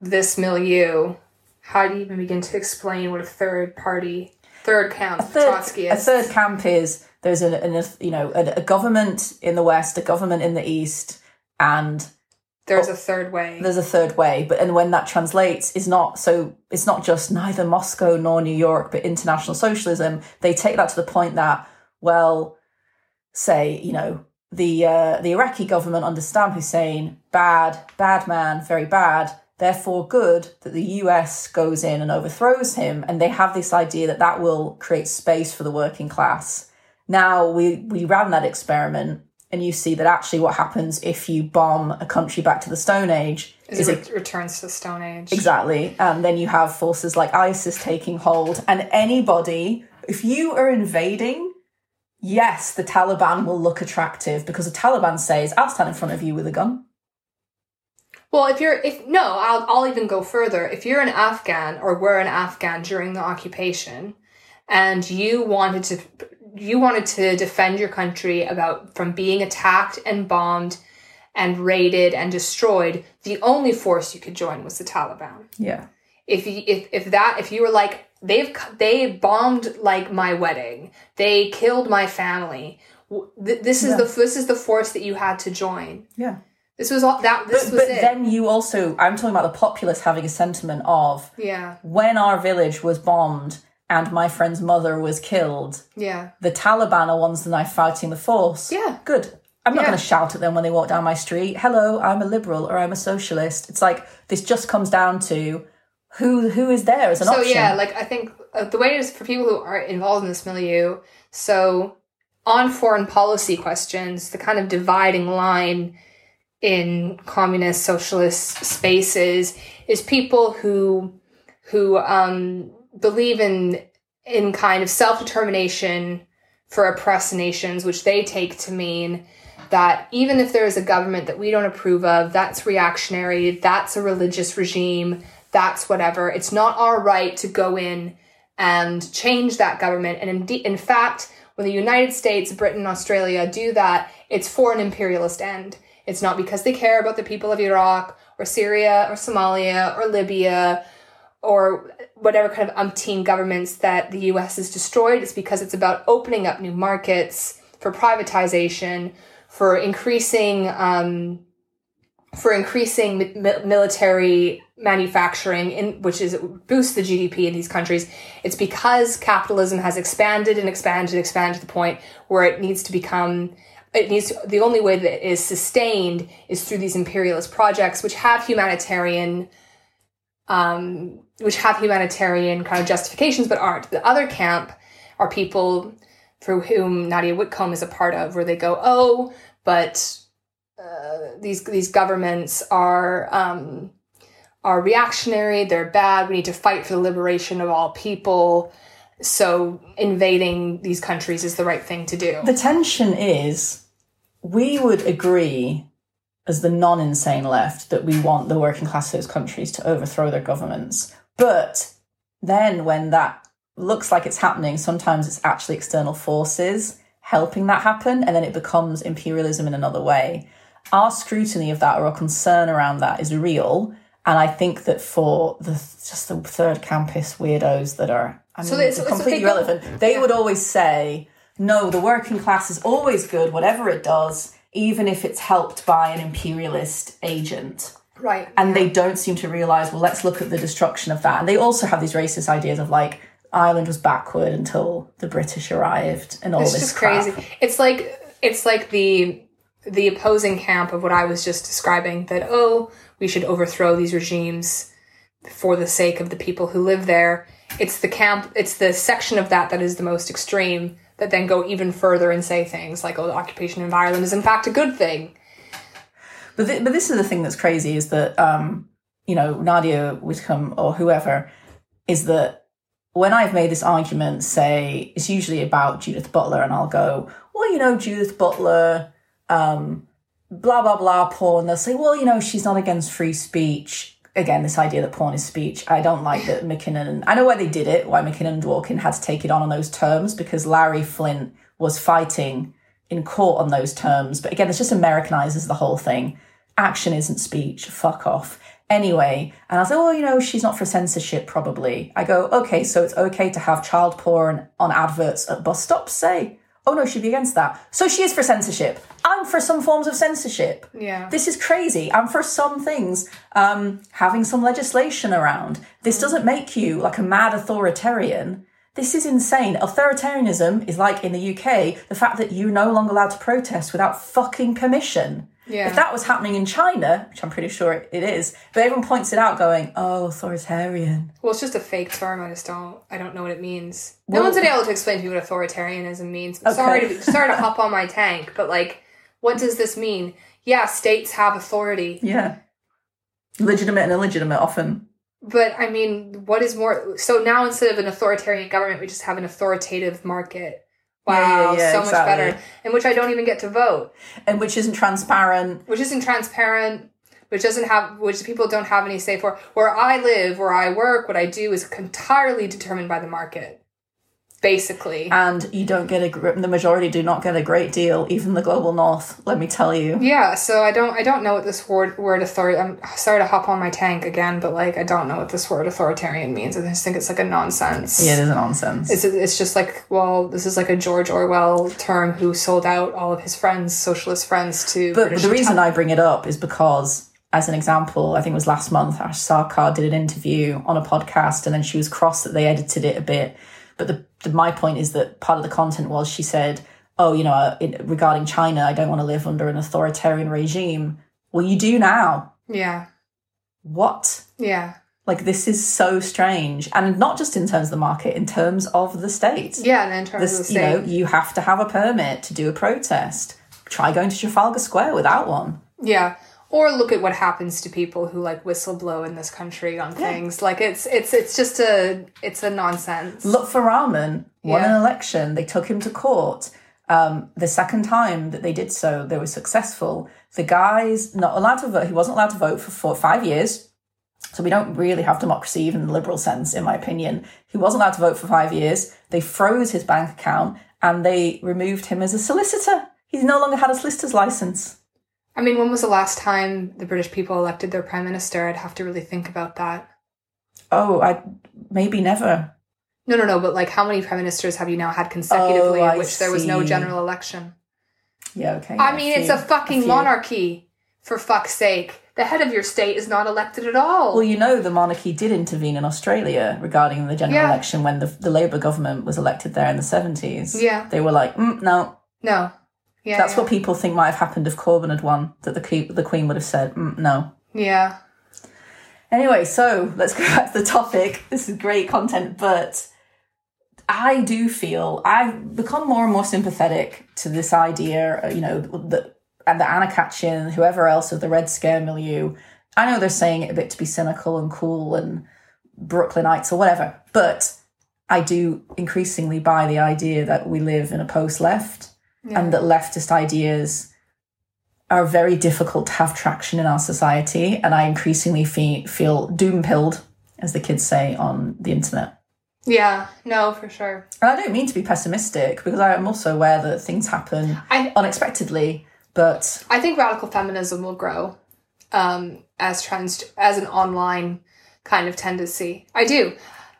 this milieu, how do you even begin to explain what a third camp Trotskyist? A third camp is there's a government in the West, a government in the East, and There's a third way. But and when that translates is not so it's not just neither Moscow nor New York, but international socialism. They take that to the point that, well, say, you know, the Iraqi government under Saddam Hussein, bad man, very bad, therefore good that the US goes in and overthrows him. And they have this idea that that will create space for the working class. Now we ran that experiment. And you see that actually what happens if you bomb a country back to the Stone Age is it returns to the Stone Age. Exactly. And then you have forces like ISIS taking hold. And anybody, if you are invading, yes, the Taliban will look attractive because the Taliban says, I'll stand in front of you with a gun. Well, I'll even go further. If you're an Afghan or were an Afghan during the occupation and you wanted to defend your country from being attacked and bombed and raided and destroyed, the only force you could join was the Taliban. Yeah. If you were like, they bombed like my wedding, they killed my family, this is the force that you had to join. Yeah. This was all that. But then you also, I'm talking about the populace having a sentiment of, yeah, when our village was bombed and my friend's mother was killed. Yeah. The Taliban are ones that are fighting the force. Yeah. Good. I'm not going to shout at them when they walk down my street. Hello, I'm a liberal or I'm a socialist. It's like this just comes down to who is there as an option. So yeah, like I think the way it is for people who are involved in this milieu. So on foreign policy questions, the kind of dividing line in communist socialist spaces is people who believe in kind of self-determination for oppressed nations, which they take to mean that even if there is a government that we don't approve of, that's reactionary, that's a religious regime, that's whatever, it's not our right to go in and change that government. And in fact, when the United States, Britain, Australia do that, it's for an imperialist end. It's not because they care about the people of Iraq or Syria or Somalia or Libya or whatever kind of umpteen governments that the US has destroyed. It's because it's about opening up new markets for privatization, for increasing military manufacturing, which boosts the GDP in these countries. It's because capitalism has expanded to the point where it needs to become... the only way that it is sustained is through these imperialist projects, which have humanitarian kind of justifications, but aren't. The other camp are people for whom Nadia Whitcomb is a part of, where they go, oh, but these governments are reactionary, they're bad, we need to fight for the liberation of all people, so invading these countries is the right thing to do. The tension is, we would agree as the non-insane left that we want the working class of those countries to overthrow their governments. But then when that looks like it's happening, sometimes it's actually external forces helping that happen, and then it becomes imperialism in another way. Our scrutiny of that or our concern around that is real. And I think that for the third campus weirdos that are completely irrelevant, they would always say, no, the working class is always good, whatever it does, even if it's helped by an imperialist agent. Right. And they don't seem to realise, well, let's look at the destruction of that. And they also have these racist ideas of, like, Ireland was backward until the British arrived and all this crap. It's just crazy. It's like the opposing camp of what I was just describing, that, oh, we should overthrow these regimes for the sake of the people who live there. It's the section of that is the most extreme, that then go even further and say things like, oh, the occupation of Ireland is in fact a good thing. But this is the thing that's crazy, is that, you know, Nadia Whitcomb or whoever, is that when I've made this argument, say, it's usually about Judith Butler, and I'll go, well, you know, Judith Butler... blah, blah, blah, porn. They'll say, well, you know, she's not against free speech. Again, this idea that porn is speech. I don't like that McKinnon... I know why they did it, why McKinnon and Dworkin had to take it on those terms, because Larry Flint was fighting in court on those terms. But again, it just Americanizes the whole thing. Action isn't speech. Fuck off. Anyway, and I say, well, you know, she's not for censorship, probably. I go, okay, so it's okay to have child porn on adverts at bus stops, say? oh no, she'd be against that. So she is for censorship. I'm for some forms of censorship. Yeah. This is crazy. I'm for some things having some legislation around. This doesn't make you like a mad authoritarian. This is insane. Authoritarianism is like in the UK, the fact that you're no longer allowed to protest without fucking permission. Yeah. If that was happening in China, which I'm pretty sure it is, but everyone points it out going, oh, authoritarian. Well, it's just a fake term. I don't know what it means. Well, no one's been able to explain to me what authoritarianism means. Okay. Sorry to hop on my tank, but like, what does this mean? Yeah, states have authority. Yeah. Legitimate and illegitimate often. But I mean, what is more? So now instead of an authoritarian government, we just have an authoritative market. Wow, yeah, so exactly. Much better. In which I don't even get to vote. And which isn't transparent. Which people don't have any say for. Where I live, where I work, what I do is entirely determined by the market. Basically. And you don't get the majority do not get a great deal, even the global north, let me tell you. Yeah, so I don't know what this word authority, I'm sorry to hop on my tank again, but like I don't know what this word authoritarian means. I just think it's like a nonsense. Yeah, it is a nonsense. It's just like, well, this is like a George Orwell term who sold out all of his friends, socialist friends to But British the reason I bring it up is because, as an example, I think it was last month, Ash Sarkar did an interview on a podcast and then she was cross that they edited it a bit. But my point is that part of the content was she said, oh, you know, regarding China, I don't want to live under an authoritarian regime. Well, you do now. Yeah. What? Yeah. Like, this is so strange. And not just in terms of the market, in terms of the state. Yeah, and in terms of the state. You know, you have to have a permit to do a protest. Try going to Trafalgar Square without one. Yeah. Or look at what happens to people who like whistleblow in this country on things. Like it's just a nonsense. Look for Rahman won an election. They took him to court. The second time that they did so, they were successful. The guy's not allowed to vote. He wasn't allowed to vote for 5 years. So we don't really have democracy, even in the liberal sense, in my opinion. He wasn't allowed to vote for 5 years. They froze his bank account and they removed him as a solicitor. He no longer had a solicitor's license. I mean, when was the last time the British people elected their prime minister? I'd have to really think about that. Oh, maybe never. No. But like, how many prime ministers have you now had consecutively in which there was no general election? Yeah, okay. I mean, it's a fucking monarchy, for fuck's sake. The head of your state is not elected at all. Well, you know, the monarchy did intervene in Australia regarding the general election when the Labour government was elected there in the 70s. Yeah. They were like, no. No. Yeah, that's what people think might have happened if Corbyn had won, that the Queen would have said, no. Yeah. Anyway, so let's go back to the topic. This is great content, but I do feel I've become more and more sympathetic to this idea, you know, the Anna Katchin, whoever else of the Red Scare milieu. I know they're saying it a bit to be cynical and cool and Brooklynites or whatever, but I do increasingly buy the idea that we live in a post-left. Yeah. And that leftist ideas are very difficult to have traction in our society. And I increasingly feel doom-pilled, as the kids say, on the internet. Yeah, no, for sure. And I don't mean to be pessimistic, because I am also aware that things happen unexpectedly, but... I think radical feminism will grow as an online kind of tendency. I do.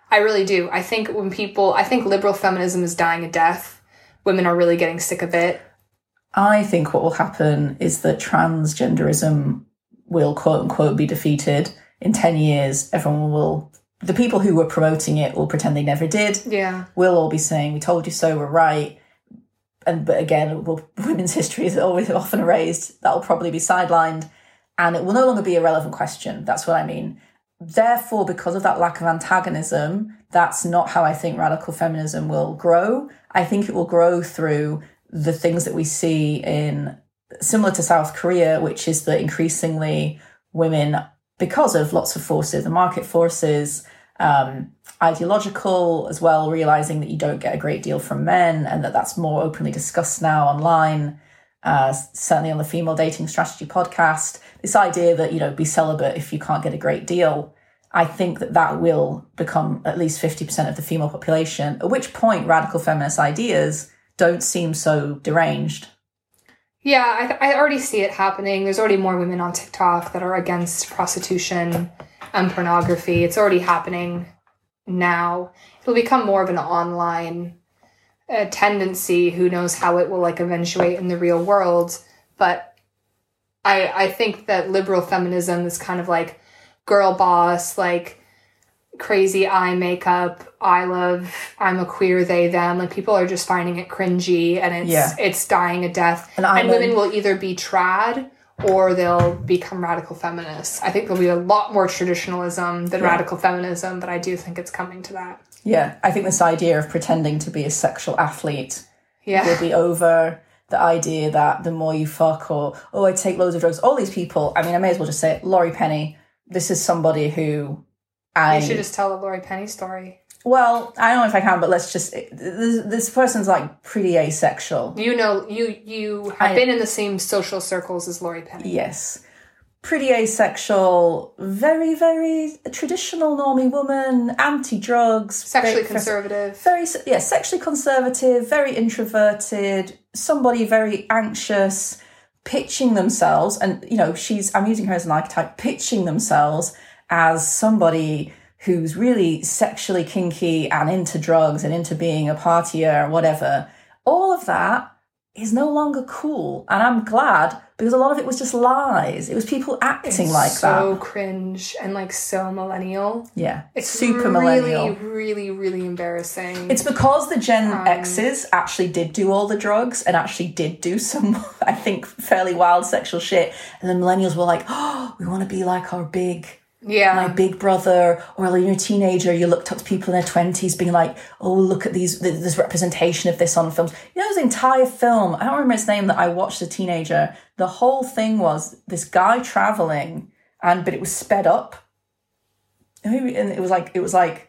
I really do. I think liberal feminism is dying a death. Women are really getting sick of it. I think what will happen is that transgenderism will, quote unquote, be defeated. In 10 years, the people who were promoting it will pretend they never did. Yeah. We'll all be saying, we told you so, we're right. But again, women's history is always often erased. That'll probably be sidelined. And it will no longer be a relevant question. That's what I mean. Therefore, because of that lack of antagonism, that's not how I think radical feminism will grow. I think it will grow through the things that we see similar to South Korea, which is that increasingly women, because of lots of forces, the market forces, ideological as well, realizing that you don't get a great deal from men and that's more openly discussed now online, certainly on the Female Dating Strategy podcast, this idea that, you know, be celibate if you can't get a great deal. I think that will become at least 50% of the female population, at which point radical feminist ideas don't seem so deranged. Yeah, I already see it happening. There's already more women on TikTok that are against prostitution and pornography. It's already happening now. It'll become more of an online a tendency. Who knows how it will like eventuate in the real world. But I think that liberal feminism is kind of like girl boss, like crazy eye makeup, I'm a queer, they, them. Like people are just finding it cringy and it's dying a death. And women will either be trad or they'll become radical feminists. I think there'll be a lot more traditionalism than radical feminism, but I do think it's coming to that. Yeah, I think this idea of pretending to be a sexual athlete will be over. The idea that the more you fuck or, oh, I take loads of drugs. All these people, I mean, I may as well just say it, Laurie Penny, this is somebody who You should just tell a Laurie Penny story. Well, I don't know if I can, but let's just... This person's, like, pretty asexual. You know, you have been in the same social circles as Laurie Penny. Yes. Pretty asexual, very, very traditional normie woman, anti-drugs. Sexually conservative. Sexually conservative, very introverted, somebody very anxious, pitching themselves, and, you know, I'm using her as an archetype, pitching themselves as somebody who's really sexually kinky and into drugs and into being a partier or whatever. All of that is no longer cool. And I'm glad, because a lot of it was just lies. It was people acting like that. So cringe and like so millennial. Yeah. It's super millennial. It's really, really, really embarrassing. It's because the Gen X's actually did do all the drugs and actually did do some, I think, fairly wild sexual shit. And the millennials were like, oh, we want to be like our big... Yeah, my big brother, or when you're a teenager, you looked up to people in their 20s being like, oh, look at these, this representation of this on films. You know, this entire film, I don't remember its name, that I watched as a teenager, the whole thing was this guy traveling, but it was sped up. And it was meant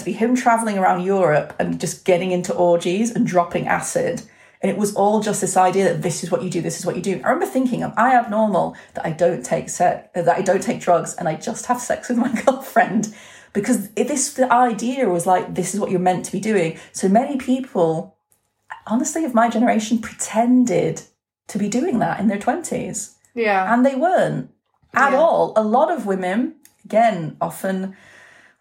to be him traveling around Europe and just getting into orgies and dropping acid. And it was all just this idea that this is what you do, this is what you do. I remember thinking, am I abnormal that I don't take that I don't take drugs and I just have sex with my girlfriend? Because the idea was like, this is what you're meant to be doing. So many people, honestly, of my generation, pretended to be doing that in their 20s. Yeah. And they weren't at all. A lot of women, again, often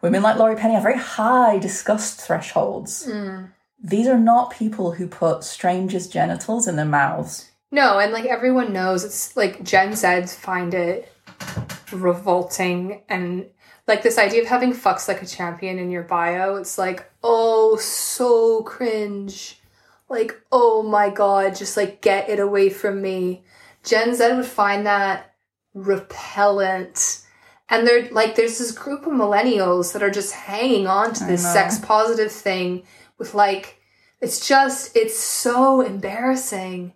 women like Laurie Penny have very high disgust thresholds. Mm. These are not people who put strangers' genitals in their mouths. No, and, like, everyone knows. It's, like, Gen Zs find it revolting. And, like, this idea of having fucks like a champion in your bio, it's like, oh, so cringe. Like, oh, my God, just, like, get it away from me. Gen Z would find that repellent. And they're like, there's this group of millennials that are just hanging on to this sex-positive thing with, like, it's so embarrassing.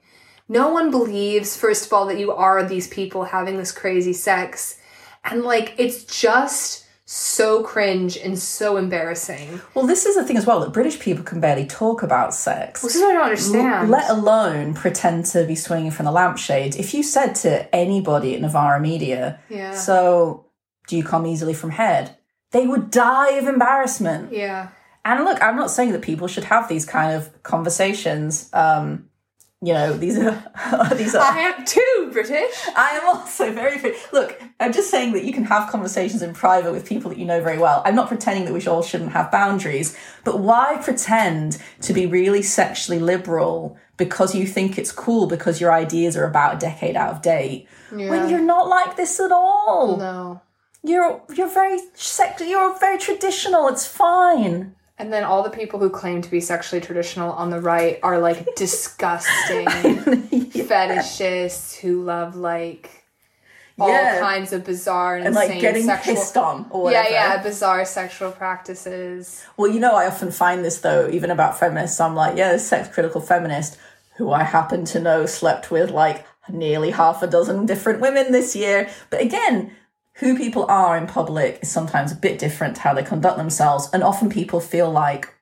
No one believes, first of all, that you are these people having this crazy sex. And, like, it's just so cringe and so embarrassing. Well, this is the thing as well, that British people can barely talk about sex. Well, this is what I don't understand. Let alone pretend to be swinging from the lampshade. If you said to anybody at Novara Media, so, do you come easily from head? They would die of embarrassment. Yeah. And look, I'm not saying that people should have these kind of conversations. You know, these are. I am too British. I am also very British. Look, I'm just saying that you can have conversations in private with people that you know very well. I'm not pretending that we all shouldn't have boundaries, but why pretend to be really sexually liberal because you think it's cool because your ideas are about a decade out of date when you're not like this at all? No, you're very sexual. You're very traditional. It's fine. And then all the people who claim to be sexually traditional on the right are, like, disgusting fetishists who love, like, all kinds of bizarre and insane, like, getting sexual... pissed on or whatever. Yeah, bizarre sexual practices. Well, you know, I often find this, though, even about feminists. I'm like, this sex-critical feminist who I happen to know slept with, like, nearly half a dozen different women this year. But again... who people are in public is sometimes a bit different to how they conduct themselves. And often people feel like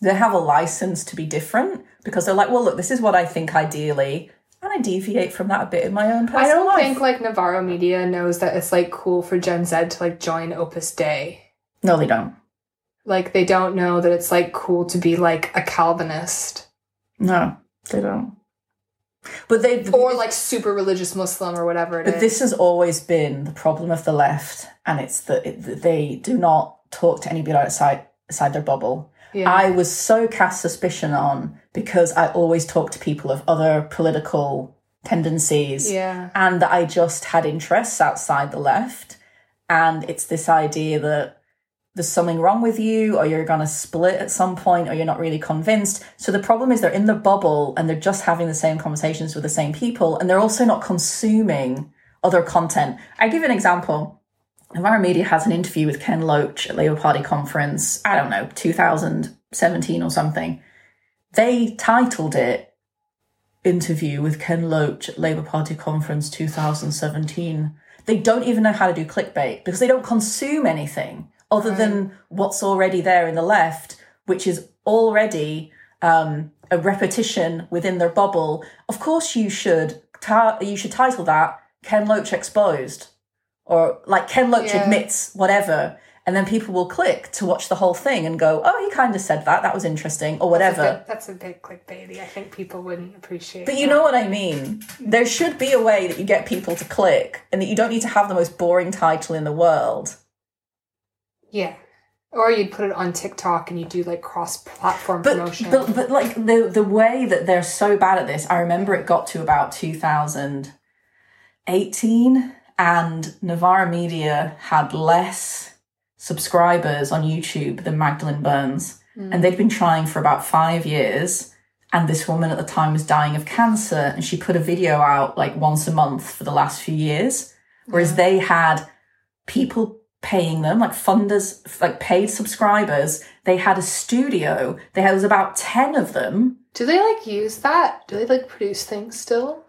they have a license to be different because they're like, well, look, this is what I think ideally. And I deviate from that a bit in my own personal life. I don't think, like, Novara Media knows that it's, like, cool for Gen Z to, like, join Opus Dei. No, they don't. Like, they don't know that it's, like, cool to be, like, a Calvinist. No, they don't. But or like super religious Muslim or whatever it is. But this has always been the problem of the left, and it's that they do not talk to anybody outside their bubble. Yeah. I was so cast suspicion on because I always talked to people of other political tendencies, yeah, and that I just had interests outside the left. And it's this idea that there's something wrong with you, or you're going to split at some point, or you're not really convinced. So the problem is they're in the bubble and they're just having the same conversations with the same people, and they're also not consuming other content. I give an example. Novara Media has an interview with Ken Loach at Labour Party conference, I don't know, 2017 or something. They titled it Interview with Ken Loach at Labour Party conference 2017. They don't even know how to do clickbait because they don't consume anything other than what's already there in the left, which is already a repetition within their bubble. Of course you should title that Ken Loach Exposed, or like Ken Loach admits whatever, and then people will click to watch the whole thing and go, oh, he kind of said that, that was interesting, or whatever. That's a bit clickbaity. I think people wouldn't appreciate But you know what I mean? There should be a way that you get people to click and that you don't need to have the most boring title in the world. Yeah. Or you'd put it on TikTok and you do like cross-platform promotion. But like the way that they're so bad at this, I remember it got to about 2018 and Novara Media had less subscribers on YouTube than Magdalene Burns. Mm. And they'd been trying for about 5 years. And this woman at the time was dying of cancer. And she put a video out like once a month for the last few years. Whereas they had people paying them, like funders, like paid subscribers. They had a studio. There was about 10 of them. Do they like use that? Do they like produce things still?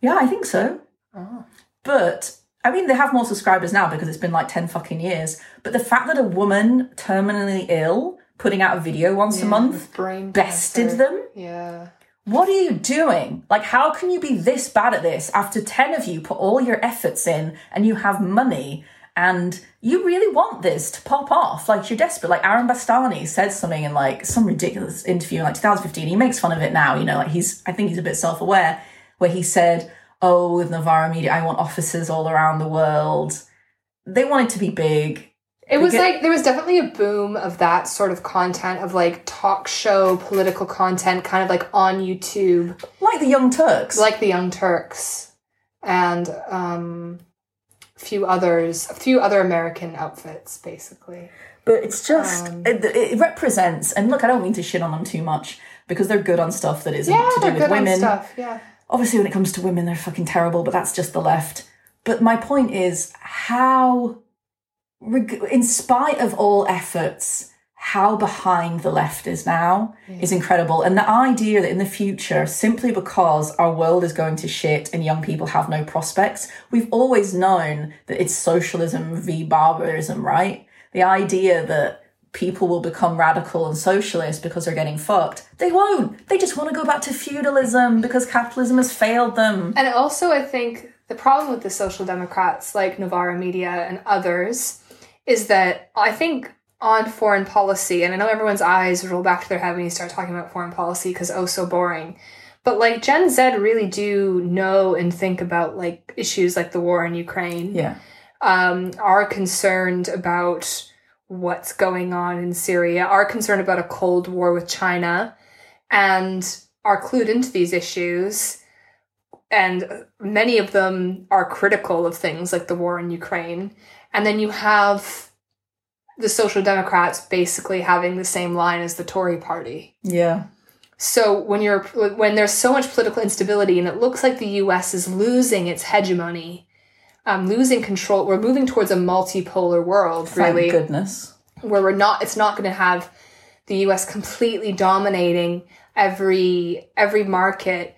Yeah, I think so. Oh. But I mean, they have more subscribers now because it's been like 10 fucking years. But the fact that a woman terminally ill putting out a video once a month bested them. Yeah. What are you doing? Like, how can you be this bad at this after 10 of you put all your efforts in and you have money? And you really want this to pop off. Like, you're desperate. Like, Aaron Bastani said something in, like, some ridiculous interview in, like, 2015. He makes fun of it now, you know. Like, I think he's a bit self-aware, where he said, oh, with Novara Media, I want offices all around the world. They wanted to be big. It was, like, there was definitely a boom of that sort of content, of, like, talk show, political content, kind of, like, on YouTube. Like the Young Turks. Like the Young Turks. And, a few other American outfits, basically. But it's just, it represents, and look, I don't mean to shit on them too much because they're good on stuff that isn't to do with women. Yeah. Obviously, when it comes to women, they're fucking terrible, but that's just the left. But my point is how, in spite of all efforts, how behind the left is now is incredible. And the idea that in the future, simply because our world is going to shit and young people have no prospects, we've always known that it's socialism v. barbarism, right? The idea that people will become radical and socialist because they're getting fucked. They won't. They just want to go back to feudalism because capitalism has failed them. And also, I think the problem with the social democrats like Novara Media and others is that I think on foreign policy, and I know everyone's eyes roll back to their head when you start talking about foreign policy because oh so boring, but like Gen Z really do know and think about like issues like the war in Ukraine, are concerned about what's going on in Syria, are concerned about a cold war with China, and are clued into these issues. And many of them are critical of things like the war in Ukraine. And then you have the Social Democrats basically having the same line as the Tory party. Yeah. So when there's so much political instability and it looks like the US is losing its hegemony, losing control, we're moving towards a multipolar world, really. Thank goodness. Where it's not going to have the US completely dominating every market,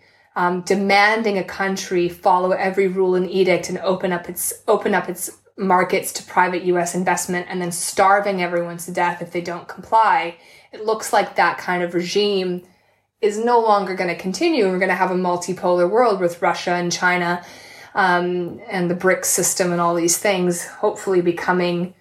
demanding a country follow every rule and edict and open up its markets to private U.S. investment and then starving everyone to death if they don't comply. It looks like that kind of regime is no longer going to continue. We're going to have a multipolar world with Russia and China and the BRICS system and all these things hopefully becoming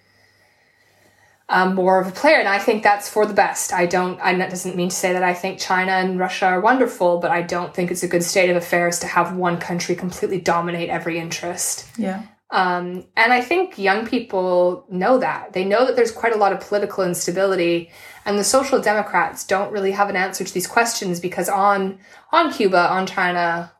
more of a player. And I think that's for the best. That doesn't mean to say that I think China and Russia are wonderful, but I don't think it's a good state of affairs to have one country completely dominate every interest. Yeah. And I think young people know that. They know that there's quite a lot of political instability, and the Social Democrats don't really have an answer to these questions, because on Cuba, on China,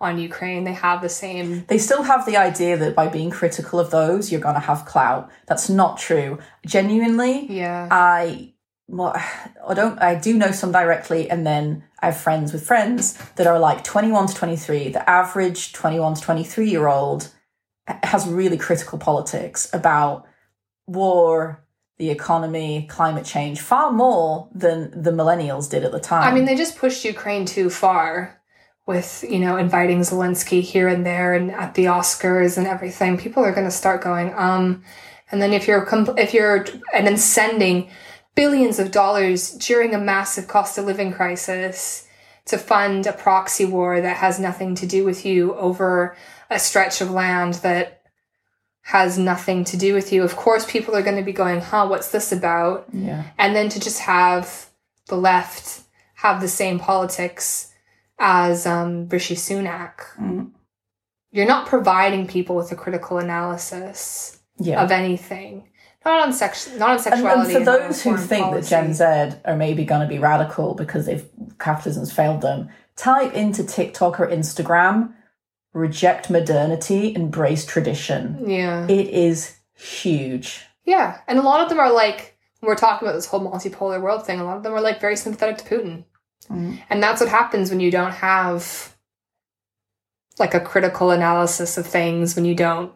on Ukraine, they have the same... They still have the idea that by being critical of those, you're going to have clout. That's not true. Genuinely, yeah. I do know some directly, and then I have friends with friends that are like 21 to 23. The average 21 to 23-year-old has really critical politics about war, the economy, climate change, far more than the millennials did at the time. I mean, they just pushed Ukraine too far with, you know, inviting Zelensky here and there and at the Oscars and everything. People are going to start going, and then if you're sending billions of dollars during a massive cost of living crisis to fund a proxy war that has nothing to do with you over a stretch of land that has nothing to do with you. Of course, people are going to be going, what's this about? Yeah. And then to just have the left have the same politics as Rishi Sunak. Mm. You're not providing people with a critical analysis of anything. Not on sexuality. And for those who think that Gen Z are maybe going to be radical because capitalism's failed them, type into TikTok or Instagram, reject modernity, embrace tradition. Yeah. It is huge. Yeah. And a lot of them are like, we're talking about this whole multipolar world thing, a lot of them are like very sympathetic to Putin. Mm. And that's what happens when you don't have like a critical analysis of things, when you don't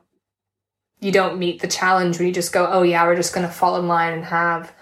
meet the challenge, when you just go, oh yeah, we're just going to fall in line and have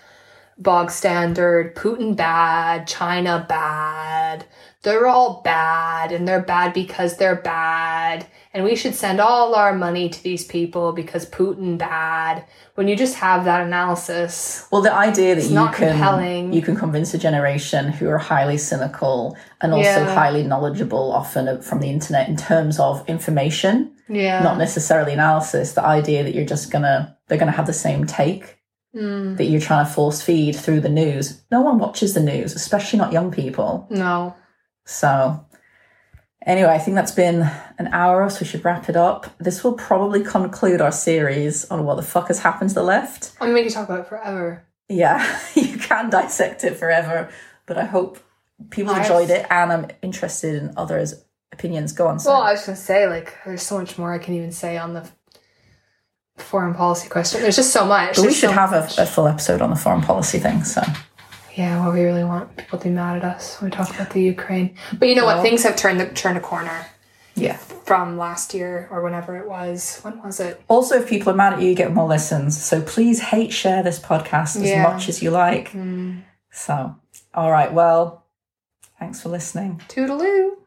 bog standard Putin bad, China bad, they're all bad, and they're bad because they're bad, and we should send all our money to these people because Putin bad. When you just have that analysis, well, the idea that you can convince a generation who are highly cynical and also highly knowledgeable, often from the internet, in terms of information, not necessarily analysis, the idea that they're gonna have the same take that you're trying to force feed through the news. No one watches the news, especially not young people. No. So anyway, I think that's been an hour, so we should wrap it up. This will probably conclude our series on what the fuck has happened to the left. I mean, we can talk about it forever. Yeah, you can dissect it forever, but I hope people enjoyed it, and I'm interested in others' opinions. Go on, Sam. Well, I was going to say, like, there's so much more I can even say on the foreign policy question. There's just so much. But we should have a full episode on the foreign policy thing, so... Yeah, well, we really want people to be mad at us when we talk about the Ukraine. But you know what? Things have turned a corner. Yeah. From last year or whenever it was. When was it? Also, if people are mad at you get more listens. So please share this podcast as much as you like. Mm. So, all right, well, thanks for listening. Toodaloo.